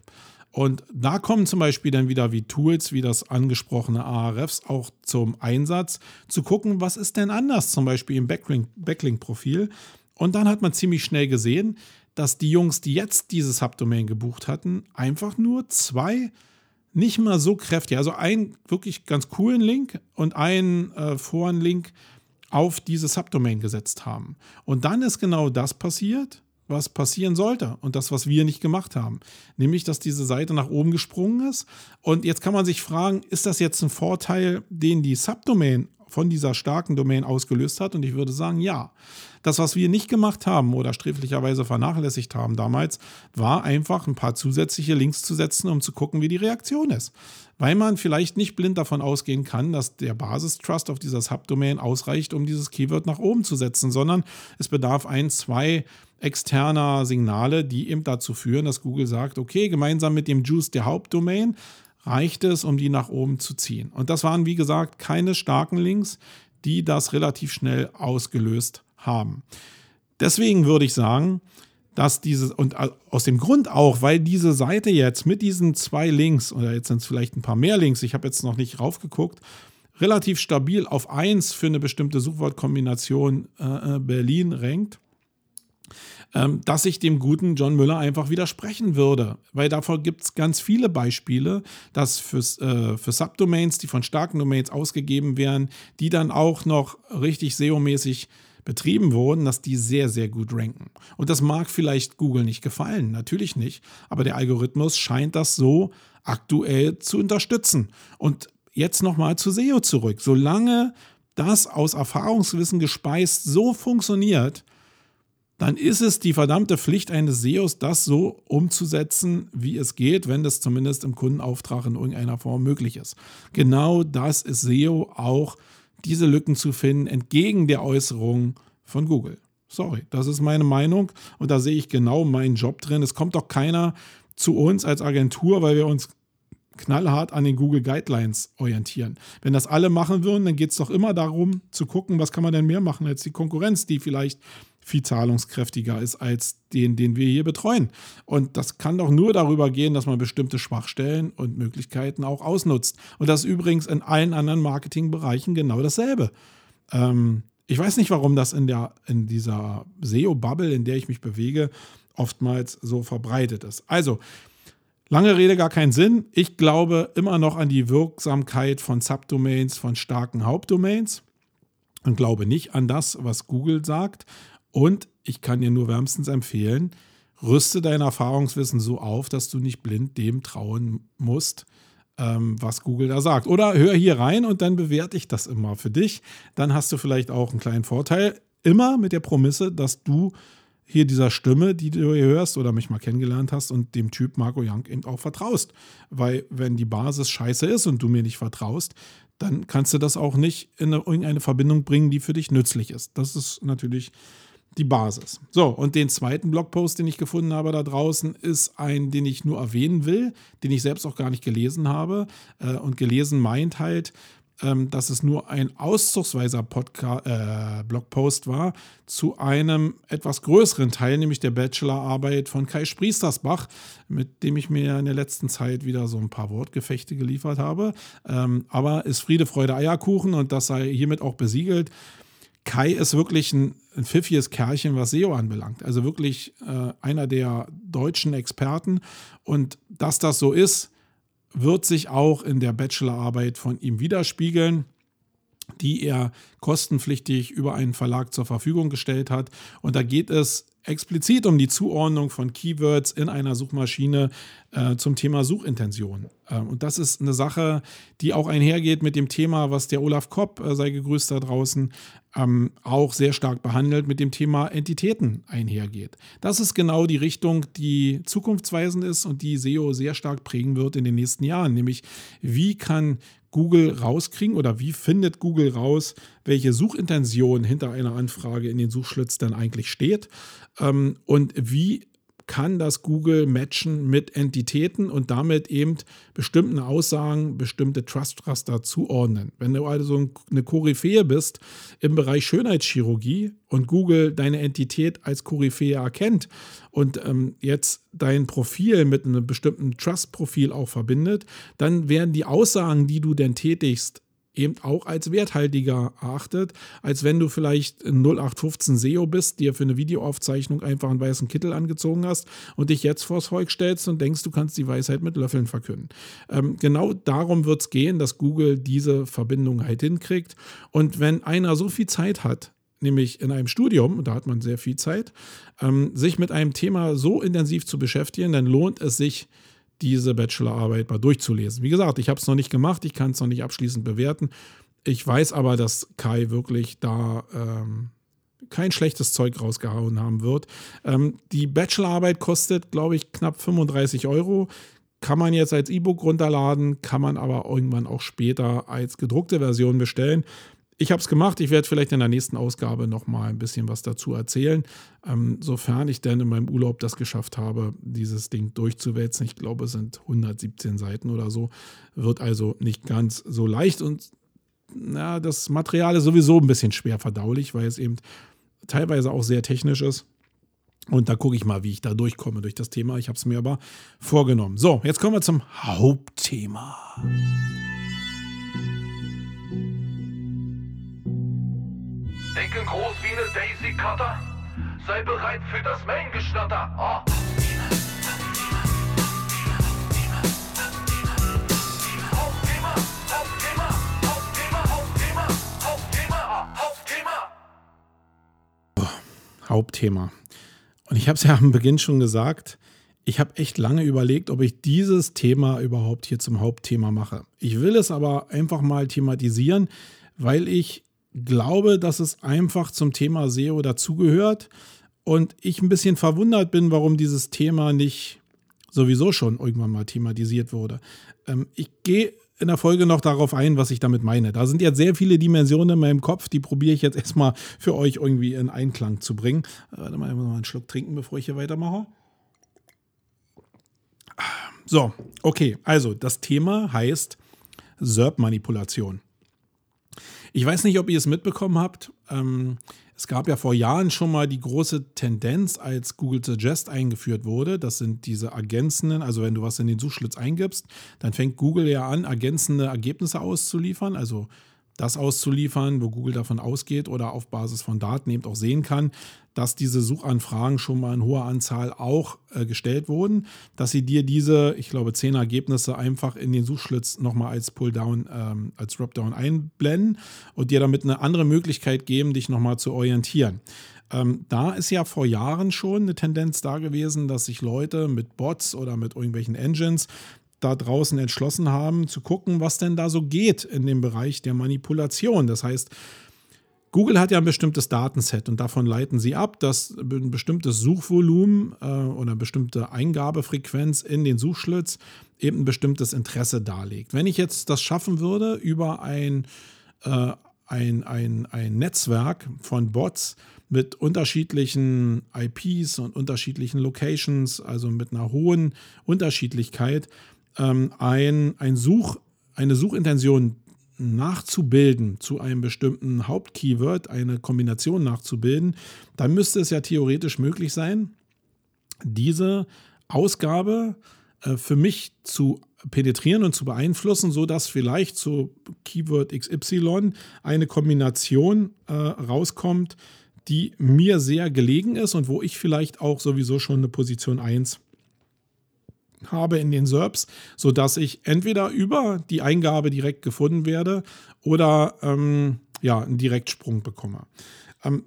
Und da kommen zum Beispiel dann wieder wie Tools, wie das angesprochene Ahrefs auch zum Einsatz, zu gucken, was ist denn anders, zum Beispiel im Backlink-Profil. Und dann hat man ziemlich schnell gesehen, dass die Jungs, die jetzt dieses Subdomain gebucht hatten, einfach nur 2 nicht mal so kräftig. Also einen wirklich ganz coolen Link und einen Foren-Link auf diese Subdomain gesetzt haben. Und dann ist genau das passiert, was passieren sollte und das, was wir nicht gemacht haben. Nämlich, dass diese Seite nach oben gesprungen ist. Und jetzt kann man sich fragen, ist das jetzt ein Vorteil, den die Subdomain von dieser starken Domain ausgelöst hat? Und ich würde sagen, ja. Das, was wir nicht gemacht haben oder sträflicherweise vernachlässigt haben damals, war einfach ein paar zusätzliche Links zu setzen, um zu gucken, wie die Reaktion ist. Weil man vielleicht nicht blind davon ausgehen kann, dass der Basis-Trust auf dieser Subdomain ausreicht, um dieses Keyword nach oben zu setzen, sondern es bedarf 1, 2 externer Signale, die eben dazu führen, dass Google sagt, okay, gemeinsam mit dem Juice der Hauptdomain reicht es, um die nach oben zu ziehen. Und das waren, wie gesagt, keine starken Links, die das relativ schnell ausgelöst haben. Deswegen würde ich sagen, dass dieses, und aus dem Grund auch, weil diese Seite jetzt mit diesen 2 Links, oder jetzt sind es vielleicht ein paar mehr Links, ich habe jetzt noch nicht raufgeguckt, relativ stabil auf 1 für eine bestimmte Suchwortkombination Berlin rankt, dass ich dem guten John Mueller einfach widersprechen würde. Weil davon gibt es ganz viele Beispiele, dass für Subdomains, die von starken Domains ausgegeben werden, die dann auch noch richtig SEO-mäßig betrieben wurden, dass die sehr, sehr gut ranken. Und das mag vielleicht Google nicht gefallen, natürlich nicht, aber der Algorithmus scheint das so aktuell zu unterstützen. Und jetzt nochmal zu SEO zurück. Solange das aus Erfahrungswissen gespeist so funktioniert, dann ist es die verdammte Pflicht eines SEOs, das so umzusetzen, wie es geht, wenn das zumindest im Kundenauftrag in irgendeiner Form möglich ist. Genau das ist SEO, auch diese Lücken zu finden, entgegen der Äußerung von Google. Sorry, das ist meine Meinung und da sehe ich genau meinen Job drin. Es kommt doch keiner zu uns als Agentur, weil wir uns knallhart an den Google Guidelines orientieren. Wenn das alle machen würden, dann geht es doch immer darum, zu gucken, was kann man denn mehr machen als die Konkurrenz, die vielleicht viel zahlungskräftiger ist als den wir hier betreuen. Und das kann doch nur darüber gehen, dass man bestimmte Schwachstellen und Möglichkeiten auch ausnutzt. Und das ist übrigens in allen anderen Marketingbereichen genau dasselbe. Ich weiß nicht, warum das in dieser SEO-Bubble, in der ich mich bewege, oftmals so verbreitet ist. Also, lange Rede, gar keinen Sinn. Ich glaube immer noch an die Wirksamkeit von Subdomains, von starken Hauptdomains und glaube nicht an das, was Google sagt. Und ich kann dir nur wärmstens empfehlen, rüste dein Erfahrungswissen so auf, dass du nicht blind dem trauen musst, was Google da sagt. Oder hör hier rein und dann bewerte ich das immer für dich. Dann hast du vielleicht auch einen kleinen Vorteil. Immer mit der Prämisse, dass du hier dieser Stimme, die du hier hörst oder mich mal kennengelernt hast und dem Typ Marco Jank eben auch vertraust. Weil wenn die Basis scheiße ist und du mir nicht vertraust, dann kannst du das auch nicht in irgendeine Verbindung bringen, die für dich nützlich ist. Das ist natürlich die Basis. So, und den zweiten Blogpost, den ich gefunden habe da draußen, ist ein, den ich nur erwähnen will, den ich selbst auch gar nicht gelesen habe. Und gelesen meint halt, dass es nur ein auszugsweiser Blogpost war zu einem etwas größeren Teil, nämlich der Bachelorarbeit von Kai Spriestersbach, mit dem ich mir in der letzten Zeit wieder so ein paar Wortgefechte geliefert habe. Aber ist Friede, Freude, Eierkuchen und das sei hiermit auch besiegelt. Kai ist wirklich ein pfiffiges Kerlchen, was SEO anbelangt. Also wirklich einer der deutschen Experten. Und dass das so ist, wird sich auch in der Bachelorarbeit von ihm widerspiegeln, die er kostenpflichtig über einen Verlag zur Verfügung gestellt hat. Und da geht es explizit um die Zuordnung von Keywords in einer Suchmaschine zum Thema Suchintention. Und das ist eine Sache, die auch einhergeht mit dem Thema, was der Olaf Kopp, sei gegrüßt da draußen, auch sehr stark behandelt, mit dem Thema Entitäten einhergeht. Das ist genau die Richtung, die zukunftsweisend ist und die SEO sehr stark prägen wird in den nächsten Jahren. Nämlich, wie kann Google rauskriegen oder wie findet Google raus, welche Suchintention hinter einer Anfrage in den Suchschlitzen eigentlich steht und wie kann das Google matchen mit Entitäten und damit eben bestimmten Aussagen, bestimmte Trust-Raster zuordnen. Wenn du also eine Koryphäe bist im Bereich Schönheitschirurgie und Google deine Entität als Koryphäe erkennt und jetzt dein Profil mit einem bestimmten Trust-Profil auch verbindet, dann werden die Aussagen, die du denn tätigst, eben auch als werthaltiger erachtet, als wenn du vielleicht ein 0815 SEO bist, dir für eine Videoaufzeichnung einfach einen weißen Kittel angezogen hast und dich jetzt vors Volk stellst und denkst, du kannst die Weisheit mit Löffeln verkünden. Genau darum wird es gehen, dass Google diese Verbindung halt hinkriegt. Und wenn einer so viel Zeit hat, nämlich in einem Studium, da hat man sehr viel Zeit, sich mit einem Thema so intensiv zu beschäftigen, dann lohnt es sich, diese Bachelorarbeit mal durchzulesen. Wie gesagt, ich habe es noch nicht gemacht, ich kann es noch nicht abschließend bewerten. Ich weiß aber, dass Kai wirklich da kein schlechtes Zeug rausgehauen haben wird. Die Bachelorarbeit kostet, glaube ich, knapp 35€. Kann man jetzt als E-Book runterladen, kann man aber irgendwann auch später als gedruckte Version bestellen. Ich habe es gemacht, ich werde vielleicht in der nächsten Ausgabe nochmal ein bisschen was dazu erzählen, sofern ich denn in meinem Urlaub das geschafft habe, dieses Ding durchzuwälzen. Ich glaube, es sind 117 Seiten oder so, wird also nicht ganz so leicht und na, das Material ist sowieso ein bisschen schwer verdaulich, weil es eben teilweise auch sehr technisch ist. Und da gucke ich mal, wie ich da durchkomme durch das Thema. Ich habe es mir aber vorgenommen. So, jetzt kommen wir zum Hauptthema. Denke groß wie eine Daisy Cutter, sei bereit für das Main-Geschnatter. Oh. Hauptthema, Hauptthema, Hauptthema, Hauptthema, Hauptthema, Hauptthema. Oh, Hauptthema. Und ich habe es ja am Beginn schon gesagt, ich habe echt lange überlegt, ob ich dieses Thema überhaupt hier zum Hauptthema mache. Ich will es aber einfach mal thematisieren, weil ich glaube, dass es einfach zum Thema SEO dazugehört und ich ein bisschen verwundert bin, warum dieses Thema nicht sowieso schon irgendwann mal thematisiert wurde. Ich gehe in der Folge noch darauf ein, was ich damit meine. Da sind jetzt sehr viele Dimensionen in meinem Kopf, die probiere ich jetzt erstmal für euch irgendwie in Einklang zu bringen. Warte mal, ich muss mal einen Schluck trinken, bevor ich hier weitermache. So, okay, also das Thema heißt SERP-Manipulation. Ich weiß nicht, ob ihr es mitbekommen habt. Es gab ja vor Jahren schon mal die große Tendenz, als Google Suggest eingeführt wurde. Das sind diese ergänzenden, also wenn du was in den Suchschlitz eingibst, dann fängt Google ja an, ergänzende Ergebnisse auszuliefern, also das auszuliefern, wo Google davon ausgeht oder auf Basis von Daten eben auch sehen kann, dass diese Suchanfragen schon mal in hoher Anzahl auch gestellt wurden, dass sie dir diese, ich glaube, 10 Ergebnisse einfach in den Suchschlitz nochmal als Pulldown, als Dropdown einblenden und dir damit eine andere Möglichkeit geben, dich nochmal zu orientieren. Da ist ja vor Jahren schon eine Tendenz da gewesen, dass sich Leute mit Bots oder mit irgendwelchen Engines da draußen entschlossen haben, zu gucken, was denn da so geht in dem Bereich der Manipulation. Das heißt, Google hat ja ein bestimmtes Datenset und davon leiten sie ab, dass ein bestimmtes Suchvolumen oder eine bestimmte Eingabefrequenz in den Suchschlitz eben ein bestimmtes Interesse darlegt. Wenn ich jetzt das schaffen würde, über ein Netzwerk von Bots mit unterschiedlichen IPs und unterschiedlichen Locations, also mit einer hohen Unterschiedlichkeit, eine Suchintention nachzubilden zu einem bestimmten Hauptkeyword, eine Kombination nachzubilden, dann müsste es ja theoretisch möglich sein, diese Ausgabe für mich zu penetrieren und zu beeinflussen, sodass vielleicht zu Keyword XY eine Kombination rauskommt, die mir sehr gelegen ist und wo ich vielleicht auch sowieso schon eine Position 1 habe in den SERPs, sodass ich entweder über die Eingabe direkt gefunden werde oder einen Direktsprung bekomme.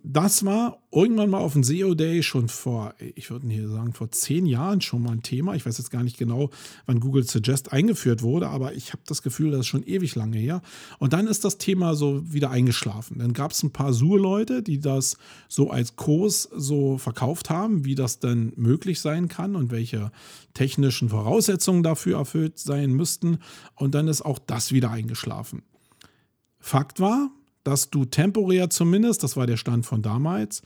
Das war irgendwann mal auf dem SEO Day schon vor 10 Jahren schon mal ein Thema. Ich weiß jetzt gar nicht genau, wann Google Suggest eingeführt wurde, aber ich habe das Gefühl, das ist schon ewig lange her. Und dann ist das Thema so wieder eingeschlafen. Dann gab es ein paar SUR-Leute, die das so als Kurs so verkauft haben, wie das dann möglich sein kann und welche technischen Voraussetzungen dafür erfüllt sein müssten. Und dann ist auch das wieder eingeschlafen. Fakt war, dass du temporär zumindest, das war der Stand von damals,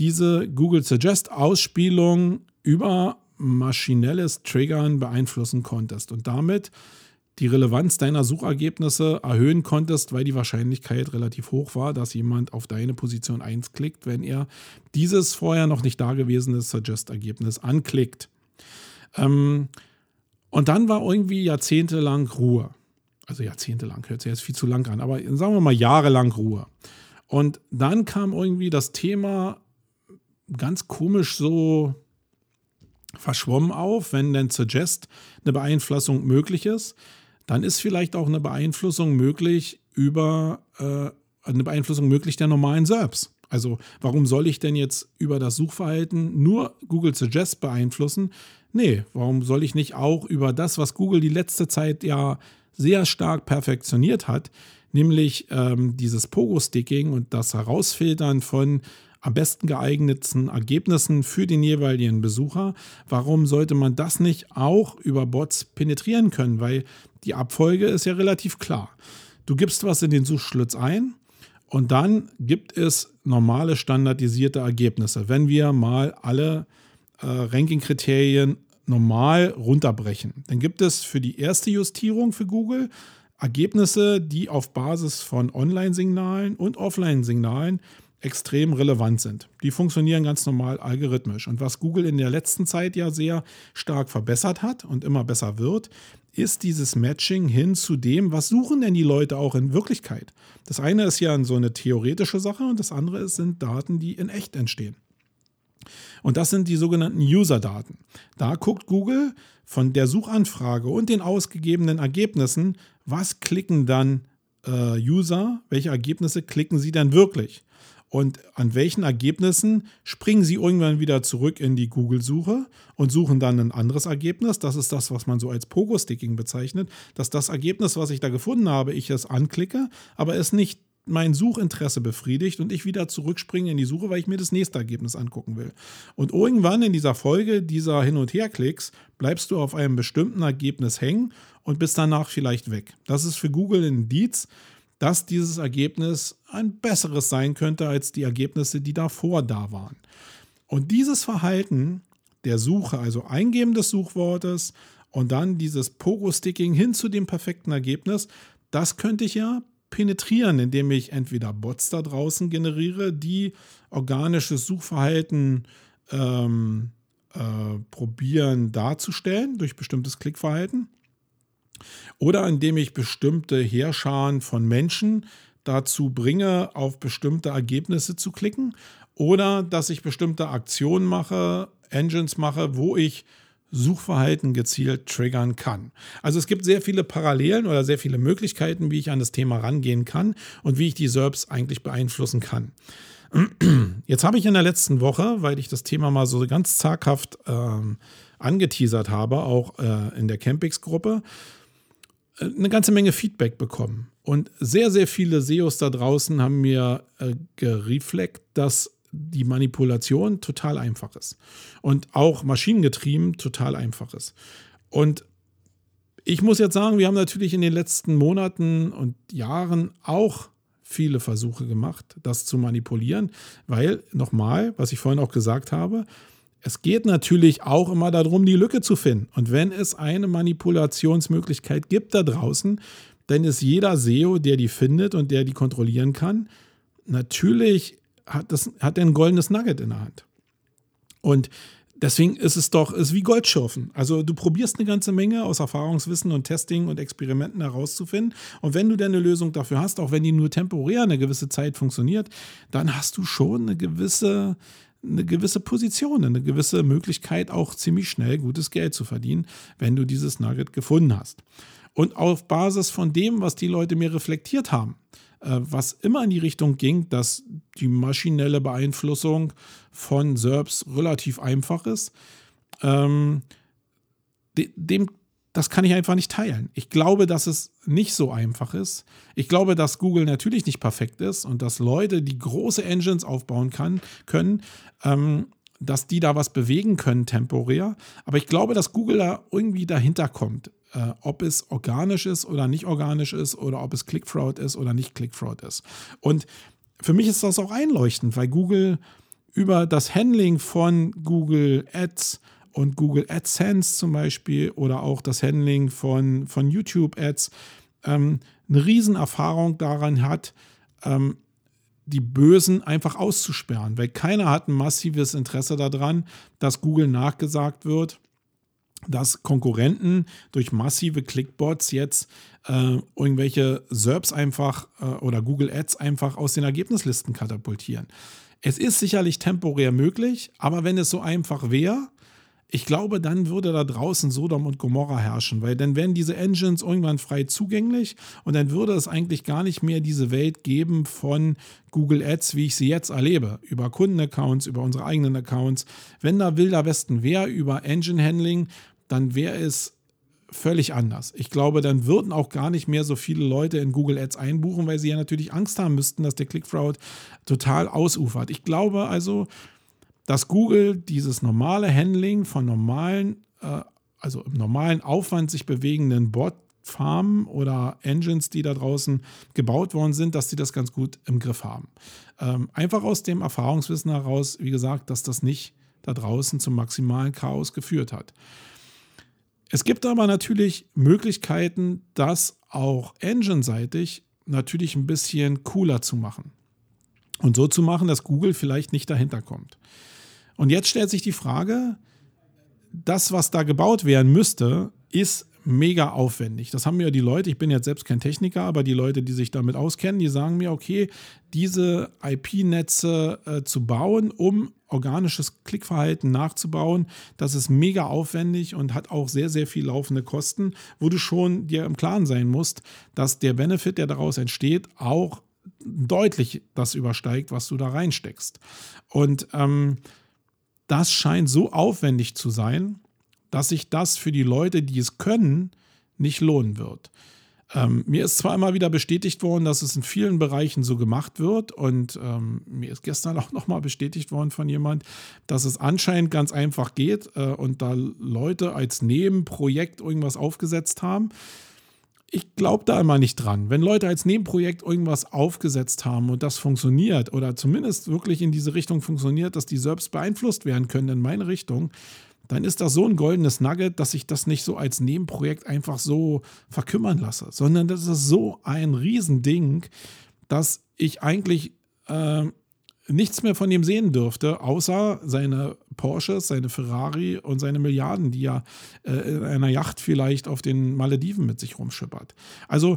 diese Google Suggest-Ausspielung über maschinelles Triggern beeinflussen konntest und damit die Relevanz deiner Suchergebnisse erhöhen konntest, weil die Wahrscheinlichkeit relativ hoch war, dass jemand auf deine Position 1 klickt, wenn er dieses vorher noch nicht dagewesene Suggest-Ergebnis anklickt. Und dann war irgendwie jahrzehntelang Ruhe. also jahrzehntelang, hört sich jetzt viel zu lang an, aber sagen wir mal jahrelang Ruhe. Und dann kam irgendwie das Thema ganz komisch so verschwommen auf, wenn denn Suggest eine Beeinflussung möglich ist, dann ist vielleicht auch eine Beeinflussung möglich über eine Beeinflussung möglich der normalen SERPs. Also warum soll ich denn jetzt über das Suchverhalten nur Google Suggest beeinflussen? Nee, warum soll ich nicht auch über das, was Google die letzte Zeit ja sehr stark perfektioniert hat, nämlich dieses Pogo-Sticking und das Herausfiltern von am besten geeignetsten Ergebnissen für den jeweiligen Besucher. Warum sollte man das nicht auch über Bots penetrieren können? Weil die Abfolge ist ja relativ klar. Du gibst was in den Suchschlitz ein und dann gibt es normale standardisierte Ergebnisse. Wenn wir mal alle Ranking-Kriterien normal runterbrechen, dann gibt es für die erste Justierung für Google Ergebnisse, die auf Basis von Online-Signalen und Offline-Signalen extrem relevant sind. Die funktionieren ganz normal algorithmisch. Und was Google in der letzten Zeit ja sehr stark verbessert hat und immer besser wird, ist dieses Matching hin zu dem, was suchen denn die Leute auch in Wirklichkeit. Das eine ist ja so eine theoretische Sache und das andere sind Daten, die in echt entstehen. Und das sind die sogenannten User-Daten. Da guckt Google von der Suchanfrage und den ausgegebenen Ergebnissen, was klicken dann User, welche Ergebnisse klicken sie dann wirklich? Und an welchen Ergebnissen springen sie irgendwann wieder zurück in die Google-Suche und suchen dann ein anderes Ergebnis. Das ist das, was man so als Pogo-Sticking bezeichnet, dass das Ergebnis, was ich da gefunden habe, ich es anklicke, aber es nicht mein Suchinteresse befriedigt und ich wieder zurückspringe in die Suche, weil ich mir das nächste Ergebnis angucken will. Und irgendwann in dieser Folge dieser Hin- und Her-Klicks bleibst du auf einem bestimmten Ergebnis hängen und bist danach vielleicht weg. Das ist für Google ein Indiz, dass dieses Ergebnis ein besseres sein könnte als die Ergebnisse, die davor da waren. Und dieses Verhalten der Suche, also Eingeben des Suchwortes und dann dieses Pogo-Sticking hin zu dem perfekten Ergebnis, das könnte ich ja penetrieren, indem ich entweder Bots da draußen generiere, die organisches Suchverhalten probieren darzustellen durch bestimmtes Klickverhalten. Oder indem ich bestimmte Heerscharen von Menschen dazu bringe, auf bestimmte Ergebnisse zu klicken. Oder dass ich bestimmte Aktionen mache, Engines mache, wo ich Suchverhalten gezielt triggern kann. Also es gibt sehr viele Parallelen oder sehr viele Möglichkeiten, wie ich an das Thema rangehen kann und wie ich die SERPs eigentlich beeinflussen kann. Jetzt habe ich in der letzten Woche, weil ich das Thema mal so ganz zaghaft angeteasert habe, auch in der Campixx-Gruppe, eine ganze Menge Feedback bekommen. Und sehr, sehr viele SEOs da draußen haben mir gerefleckt, dass die Manipulation total einfach ist. Und auch maschinengetrieben total einfach ist. Und ich muss jetzt sagen, wir haben natürlich in den letzten Monaten und Jahren auch viele Versuche gemacht, das zu manipulieren. Weil, nochmal, was ich vorhin auch gesagt habe, es geht natürlich auch immer darum, die Lücke zu finden. Und wenn es eine Manipulationsmöglichkeit gibt da draußen, dann ist jeder SEO, der die findet und der die kontrollieren kann, natürlich hat er ein goldenes Nugget in der Hand. Und deswegen ist es wie Goldschürfen. Also du probierst eine ganze Menge aus Erfahrungswissen und Testing und Experimenten herauszufinden. Und wenn du dann eine Lösung dafür hast, auch wenn die nur temporär eine gewisse Zeit funktioniert, dann hast du schon eine gewisse Position, eine gewisse Möglichkeit, auch ziemlich schnell gutes Geld zu verdienen, wenn du dieses Nugget gefunden hast. Und auf Basis von dem, was die Leute mir reflektiert haben, was immer in die Richtung ging, dass die maschinelle Beeinflussung von SERPs relativ einfach ist, das kann ich einfach nicht teilen. Ich glaube, dass es nicht so einfach ist. Ich glaube, dass Google natürlich nicht perfekt ist und dass Leute, die große Engines aufbauen können, dass die da was bewegen können temporär. Aber ich glaube, dass Google da irgendwie dahinter kommt, ob es organisch ist oder nicht organisch ist oder ob es Clickfraud ist oder nicht Clickfraud ist. Und für mich ist das auch einleuchtend, weil Google über das Handling von Google Ads und Google AdSense zum Beispiel oder auch das Handling von YouTube-Ads eine Riesenerfahrung daran hat, die Bösen einfach auszusperren. Weil keiner hat ein massives Interesse daran, dass Google nachgesagt wird, dass Konkurrenten durch massive Clickbots jetzt irgendwelche SERPs einfach oder Google Ads einfach aus den Ergebnislisten katapultieren. Es ist sicherlich temporär möglich, aber wenn es so einfach wäre, ich glaube, dann würde da draußen Sodom und Gomorra herrschen, weil dann wären diese Engines irgendwann frei zugänglich und dann würde es eigentlich gar nicht mehr diese Welt geben von Google Ads, wie ich sie jetzt erlebe, über Kundenaccounts, über unsere eigenen Accounts. Wenn da wilder Westen wäre über Engine-Handling, dann wäre es völlig anders. Ich glaube, dann würden auch gar nicht mehr so viele Leute in Google Ads einbuchen, weil sie ja natürlich Angst haben müssten, dass der Click-Fraud total ausufert. Ich glaube also, dass Google dieses normale Handling von normalen, also im normalen Aufwand sich bewegenden Bot-Farmen oder Engines, die da draußen gebaut worden sind, dass die das ganz gut im Griff haben. Einfach aus dem Erfahrungswissen heraus, wie gesagt, dass das nicht da draußen zum maximalen Chaos geführt hat. Es gibt aber natürlich Möglichkeiten, das auch engine-seitig natürlich ein bisschen cooler zu machen. Und so zu machen, dass Google vielleicht nicht dahinter kommt. Und jetzt stellt sich die Frage, das, was da gebaut werden müsste, ist mega aufwendig. Das haben mir die Leute, ich bin jetzt selbst kein Techniker, aber die Leute, die sich damit auskennen, die sagen mir, okay, diese IP-Netze zu bauen, um organisches Klickverhalten nachzubauen, das ist mega aufwendig und hat auch sehr, sehr viel laufende Kosten, wo du schon dir im Klaren sein musst, dass der Benefit, der daraus entsteht, auch deutlich das übersteigt, was du da reinsteckst. Und das scheint so aufwendig zu sein, dass sich das für die Leute, die es können, nicht lohnen wird. Mir ist zwar immer wieder bestätigt worden, dass es in vielen Bereichen so gemacht wird und mir ist gestern auch nochmal bestätigt worden von jemand, dass es anscheinend ganz einfach geht und da Leute als Nebenprojekt irgendwas aufgesetzt haben. Ich glaube da immer nicht dran. Wenn Leute als Nebenprojekt irgendwas aufgesetzt haben und das funktioniert oder zumindest wirklich in diese Richtung funktioniert, dass die SERPs beeinflusst werden können in meine Richtung, dann ist das so ein goldenes Nugget, dass ich das nicht so als Nebenprojekt einfach so verkümmern lasse, sondern das ist so ein Riesending, dass ich eigentlich nichts mehr von ihm sehen dürfte, außer seine Porsches, seine Ferrari und seine Milliarden, die er in einer Yacht vielleicht auf den Malediven mit sich rumschippert. Also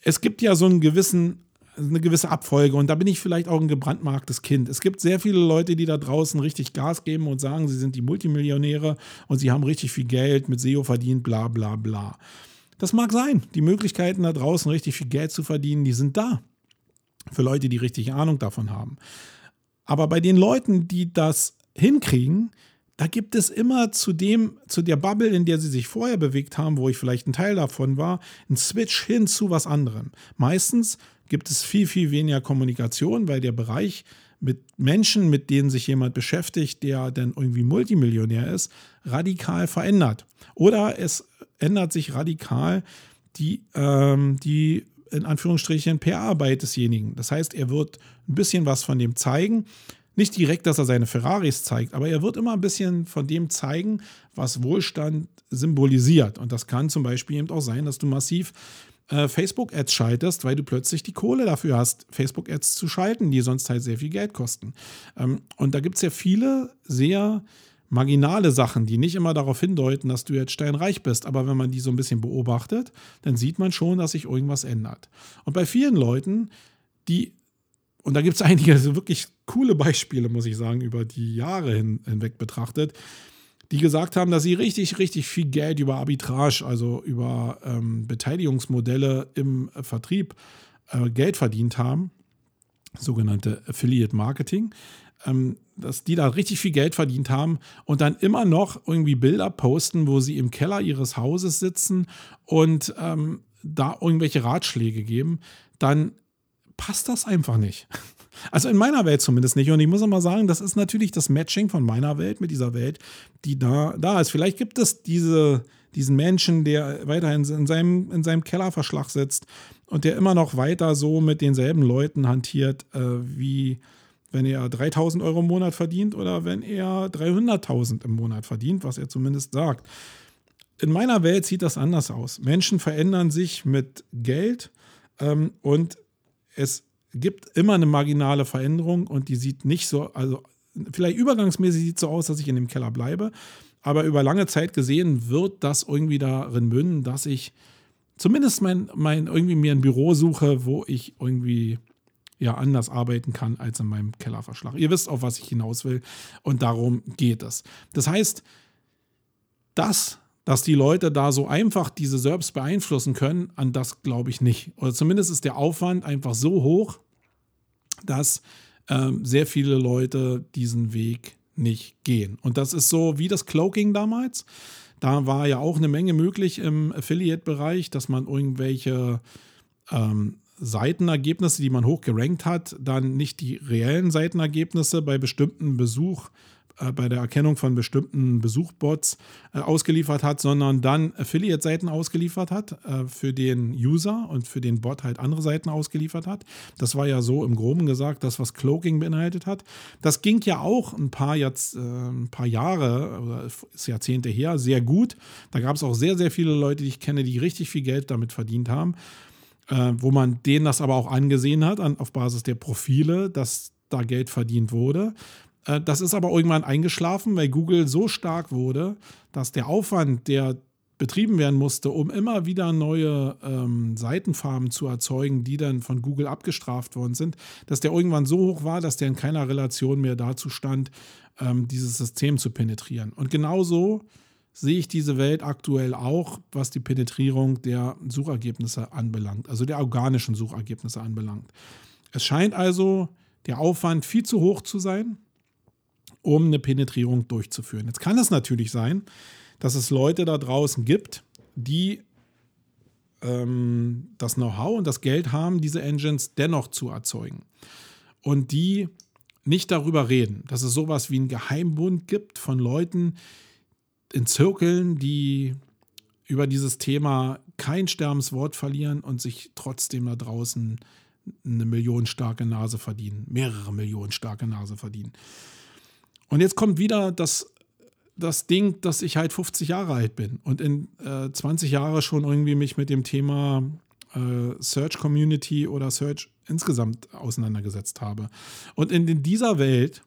es gibt ja so einen gewissen, eine gewisse Abfolge und da bin ich vielleicht auch ein gebrandmarktes Kind. Es gibt sehr viele Leute, die da draußen richtig Gas geben und sagen, sie sind die Multimillionäre und sie haben richtig viel Geld mit SEO verdient, bla bla bla. Das mag sein. Die Möglichkeiten da draußen richtig viel Geld zu verdienen, die sind da. Für Leute, die richtig Ahnung davon haben. Aber bei den Leuten, die das hinkriegen, da gibt es immer zu der Bubble, in der sie sich vorher bewegt haben, wo ich vielleicht ein Teil davon war, einen Switch hin zu was anderem. Meistens gibt es viel, viel weniger Kommunikation, weil der Bereich mit Menschen, mit denen sich jemand beschäftigt, der dann irgendwie Multimillionär ist, radikal verändert. Oder es ändert sich radikal die in Anführungsstrichen PR-Arbeit desjenigen. Das heißt, er wird ein bisschen was von dem zeigen. Nicht direkt, dass er seine Ferraris zeigt, aber er wird immer ein bisschen von dem zeigen, was Wohlstand symbolisiert. Und das kann zum Beispiel eben auch sein, dass du massiv Facebook-Ads schaltest, weil du plötzlich die Kohle dafür hast, Facebook-Ads zu schalten, die sonst halt sehr viel Geld kosten. Und da gibt es ja viele sehr marginale Sachen, die nicht immer darauf hindeuten, dass du jetzt steinreich bist. Aber wenn man die so ein bisschen beobachtet, dann sieht man schon, dass sich irgendwas ändert. Und bei vielen Leuten, und da gibt es einige wirklich coole Beispiele, muss ich sagen, über die Jahre hinweg betrachtet, die gesagt haben, dass sie richtig, richtig viel Geld über Arbitrage, also über Beteiligungsmodelle im Vertrieb Geld verdient haben, sogenannte Affiliate Marketing, dass die da richtig viel Geld verdient haben und dann immer noch irgendwie Bilder posten, wo sie im Keller ihres Hauses sitzen und da irgendwelche Ratschläge geben, dann passt das einfach nicht. Also in meiner Welt zumindest nicht. Und ich muss auch mal sagen, das ist natürlich das Matching von meiner Welt mit dieser Welt, die da ist. Vielleicht gibt es diesen Menschen, der weiterhin in seinem Kellerverschlag sitzt und der immer noch weiter so mit denselben Leuten hantiert, wie wenn er 3000 Euro im Monat verdient oder wenn er 300.000 im Monat verdient, was er zumindest sagt. In meiner Welt sieht das anders aus. Menschen verändern sich mit Geld und es gibt immer eine marginale Veränderung und die sieht nicht so, also vielleicht übergangsmäßig sieht es so aus, dass ich in dem Keller bleibe, aber über lange Zeit gesehen wird das irgendwie darin münden, dass ich zumindest irgendwie mir ein Büro suche, wo ich irgendwie ja anders arbeiten kann als in meinem Kellerverschlag. Ihr wisst, auf was ich hinaus will, und darum geht es. Das heißt, dass die Leute da so einfach diese SERPs beeinflussen können, an das glaube ich nicht. Oder zumindest ist der Aufwand einfach so hoch, dass sehr viele Leute diesen Weg nicht gehen. Und das ist so wie das Cloaking damals. Da war ja auch eine Menge möglich im Affiliate-Bereich, dass man irgendwelche Seitenergebnisse, die man hochgerankt hat, dann nicht die reellen Seitenergebnisse bei bestimmten Besuch, bei der Erkennung von bestimmten Besuchbots ausgeliefert hat, sondern dann Affiliate-Seiten ausgeliefert hat für den User und für den Bot halt andere Seiten ausgeliefert hat. Das war ja so im Groben gesagt das, was Cloaking beinhaltet hat. Das ging ja auch ein paar Jahre oder Jahrzehnte her sehr gut. Da gab es auch sehr, sehr viele Leute, die ich kenne, die richtig viel Geld damit verdient haben, wo man denen das aber auch angesehen hat, auf Basis der Profile, dass da Geld verdient wurde. Das ist aber irgendwann eingeschlafen, weil Google so stark wurde, dass der Aufwand, der betrieben werden musste, um immer wieder neue Seitenfarben zu erzeugen, die dann von Google abgestraft worden sind, dass der irgendwann so hoch war, dass der in keiner Relation mehr dazu stand, dieses System zu penetrieren. Und genauso sehe ich diese Welt aktuell auch, was die Penetrierung der Suchergebnisse anbelangt, also der organischen Suchergebnisse anbelangt. Es scheint also der Aufwand viel zu hoch zu sein, um eine Penetrierung durchzuführen. Jetzt kann es natürlich sein, dass es Leute da draußen gibt, die das Know-how und das Geld haben, diese Engines dennoch zu erzeugen. Und die nicht darüber reden, dass es sowas wie einen Geheimbund gibt von Leuten in Zirkeln, die über dieses Thema kein Sterbenswort verlieren und sich trotzdem da draußen eine millionenstarke Nase verdienen, mehrere millionenstarke Nase verdienen. Und jetzt kommt wieder das Ding, dass ich halt 50 Jahre alt bin und in 20 Jahren schon irgendwie mich mit dem Thema Search Community oder Search insgesamt auseinandergesetzt habe. Und in dieser Welt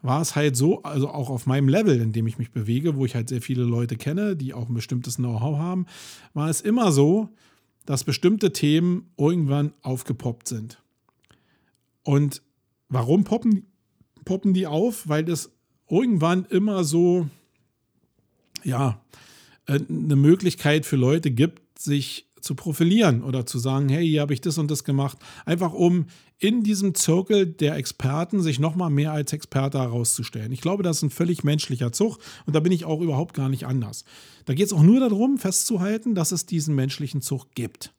war es halt so, also auch auf meinem Level, in dem ich mich bewege, wo ich halt sehr viele Leute kenne, die auch ein bestimmtes Know-how haben, war es immer so, dass bestimmte Themen irgendwann aufgepoppt sind. Und warum poppen die auf? Weil das irgendwann immer so, ja, eine Möglichkeit für Leute gibt, sich zu profilieren oder zu sagen, hey, hier habe ich das und das gemacht. Einfach um in diesem Zirkel der Experten sich nochmal mehr als Experte herauszustellen. Ich glaube, das ist ein völlig menschlicher Zug und da bin ich auch überhaupt gar nicht anders. Da geht es auch nur darum, festzuhalten, dass es diesen menschlichen Zug gibt.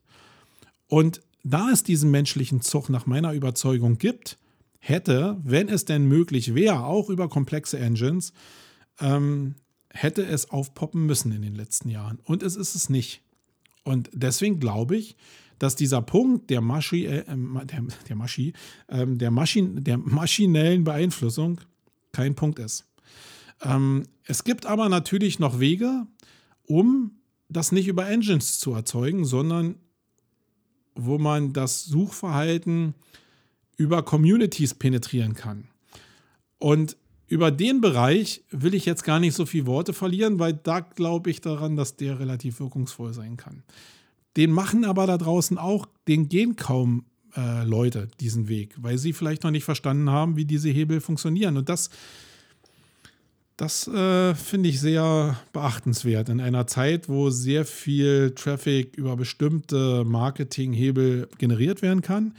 Und da es diesen menschlichen Zug nach meiner Überzeugung gibt, hätte, wenn es denn möglich wäre, auch über komplexe Engines, hätte es aufpoppen müssen in den letzten Jahren. Und es ist es nicht. Und deswegen glaube ich, dass dieser Punkt der maschinellen Beeinflussung kein Punkt ist. Es gibt aber natürlich noch Wege, um das nicht über Engines zu erzeugen, sondern wo man das Suchverhalten über Communities penetrieren kann. Und über den Bereich will ich jetzt gar nicht so viele Worte verlieren, weil da glaube ich daran, dass der relativ wirkungsvoll sein kann. Den machen aber da draußen auch, den gehen kaum Leute diesen Weg, weil sie vielleicht noch nicht verstanden haben, wie diese Hebel funktionieren. Und das finde ich sehr beachtenswert in einer Zeit, wo sehr viel Traffic über bestimmte Marketinghebel generiert werden kann,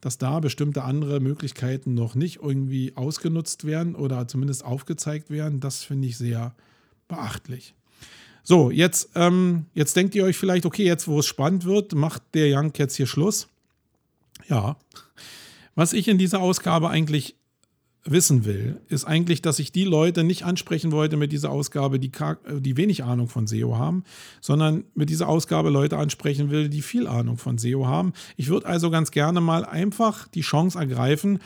dass da bestimmte andere Möglichkeiten noch nicht irgendwie ausgenutzt werden oder zumindest aufgezeigt werden, das finde ich sehr beachtlich. So, jetzt denkt ihr euch vielleicht, okay, jetzt wo es spannend wird, macht der Jank jetzt hier Schluss? Ja, was ich in dieser Ausgabe eigentlich wissen will, ist eigentlich, dass ich die Leute nicht ansprechen wollte mit dieser Ausgabe, die wenig Ahnung von SEO haben, sondern mit dieser Ausgabe Leute ansprechen will, die viel Ahnung von SEO haben. Ich würde also ganz gerne mal einfach die Chance ergreifen,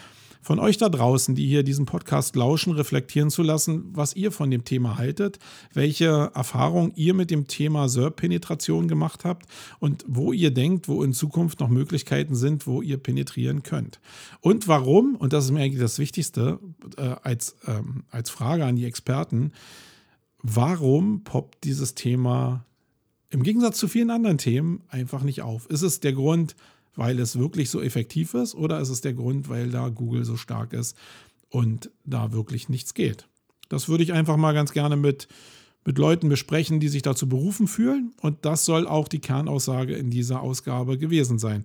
von euch da draußen, die hier diesen Podcast lauschen, reflektieren zu lassen, was ihr von dem Thema haltet, welche Erfahrungen ihr mit dem Thema SERP-Penetration gemacht habt und wo ihr denkt, wo in Zukunft noch Möglichkeiten sind, wo ihr penetrieren könnt. Und warum, und das ist mir eigentlich das Wichtigste als Frage an die Experten, warum poppt dieses Thema im Gegensatz zu vielen anderen Themen einfach nicht auf? Ist es der Grund, weil es wirklich so effektiv ist, oder ist es der Grund, weil da Google so stark ist und da wirklich nichts geht? Das würde ich einfach mal ganz gerne mit Leuten besprechen, die sich dazu berufen fühlen, und das soll auch die Kernaussage in dieser Ausgabe gewesen sein.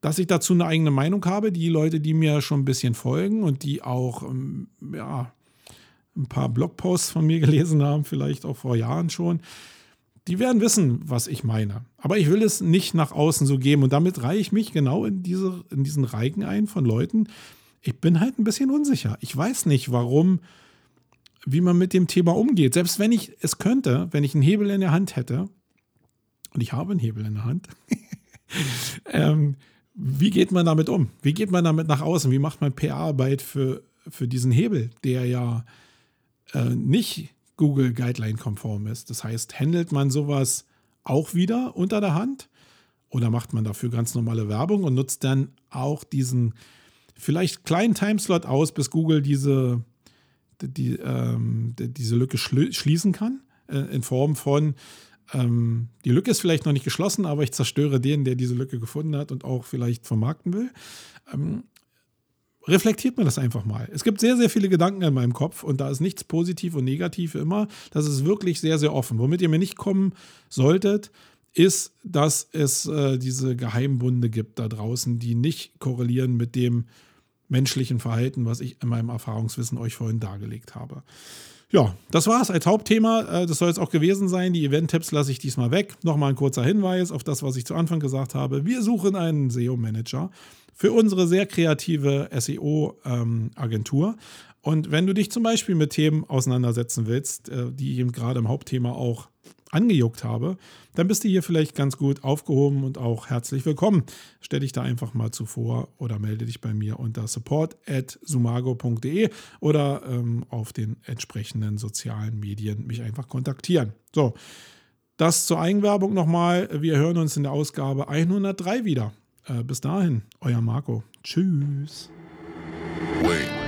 Dass ich dazu eine eigene Meinung habe, die Leute, die mir schon ein bisschen folgen und die auch ein paar Blogposts von mir gelesen haben, vielleicht auch vor Jahren schon, die werden wissen, was ich meine. Aber ich will es nicht nach außen so geben. Und damit reihe ich mich genau in diesen Reigen ein von Leuten. Ich bin halt ein bisschen unsicher. Ich weiß nicht, wie man mit dem Thema umgeht. Selbst wenn ich es könnte, wenn ich einen Hebel in der Hand hätte, und ich habe einen Hebel in der Hand, wie geht man damit um? Wie geht man damit nach außen? Wie macht man PR-Arbeit für diesen Hebel, der ja nicht Google-Guideline-konform ist? Das heißt, handelt man sowas auch wieder unter der Hand oder macht man dafür ganz normale Werbung und nutzt dann auch diesen vielleicht kleinen Timeslot aus, bis Google diese Lücke schließen kann, in Form von, die Lücke ist vielleicht noch nicht geschlossen, aber ich zerstöre den, der diese Lücke gefunden hat und auch vielleicht vermarkten will. Reflektiert man das einfach mal. Es gibt sehr, sehr viele Gedanken in meinem Kopf und da ist nichts positiv und negativ immer. Das ist wirklich sehr, sehr offen. Womit ihr mir nicht kommen solltet, ist, dass es diese Geheimbunde gibt da draußen, die nicht korrelieren mit dem menschlichen Verhalten, was ich in meinem Erfahrungswissen euch vorhin dargelegt habe. Ja, das war es als Hauptthema. Das soll es auch gewesen sein. Die Event-Tipps lasse ich diesmal weg. Nochmal ein kurzer Hinweis auf das, was ich zu Anfang gesagt habe. Wir suchen einen SEO-Manager für unsere sehr kreative SEO-Agentur. Und wenn du dich zum Beispiel mit Themen auseinandersetzen willst, die ich eben gerade im Hauptthema auch angejuckt habe, dann bist du hier vielleicht ganz gut aufgehoben und auch herzlich willkommen. Stell dich da einfach mal zuvor oder melde dich bei mir unter support@sumago.de oder auf den entsprechenden sozialen Medien mich einfach kontaktieren. So, das zur Eigenwerbung nochmal. Wir hören uns in der Ausgabe 103 wieder. Bis dahin, euer Marco. Tschüss. Wayne.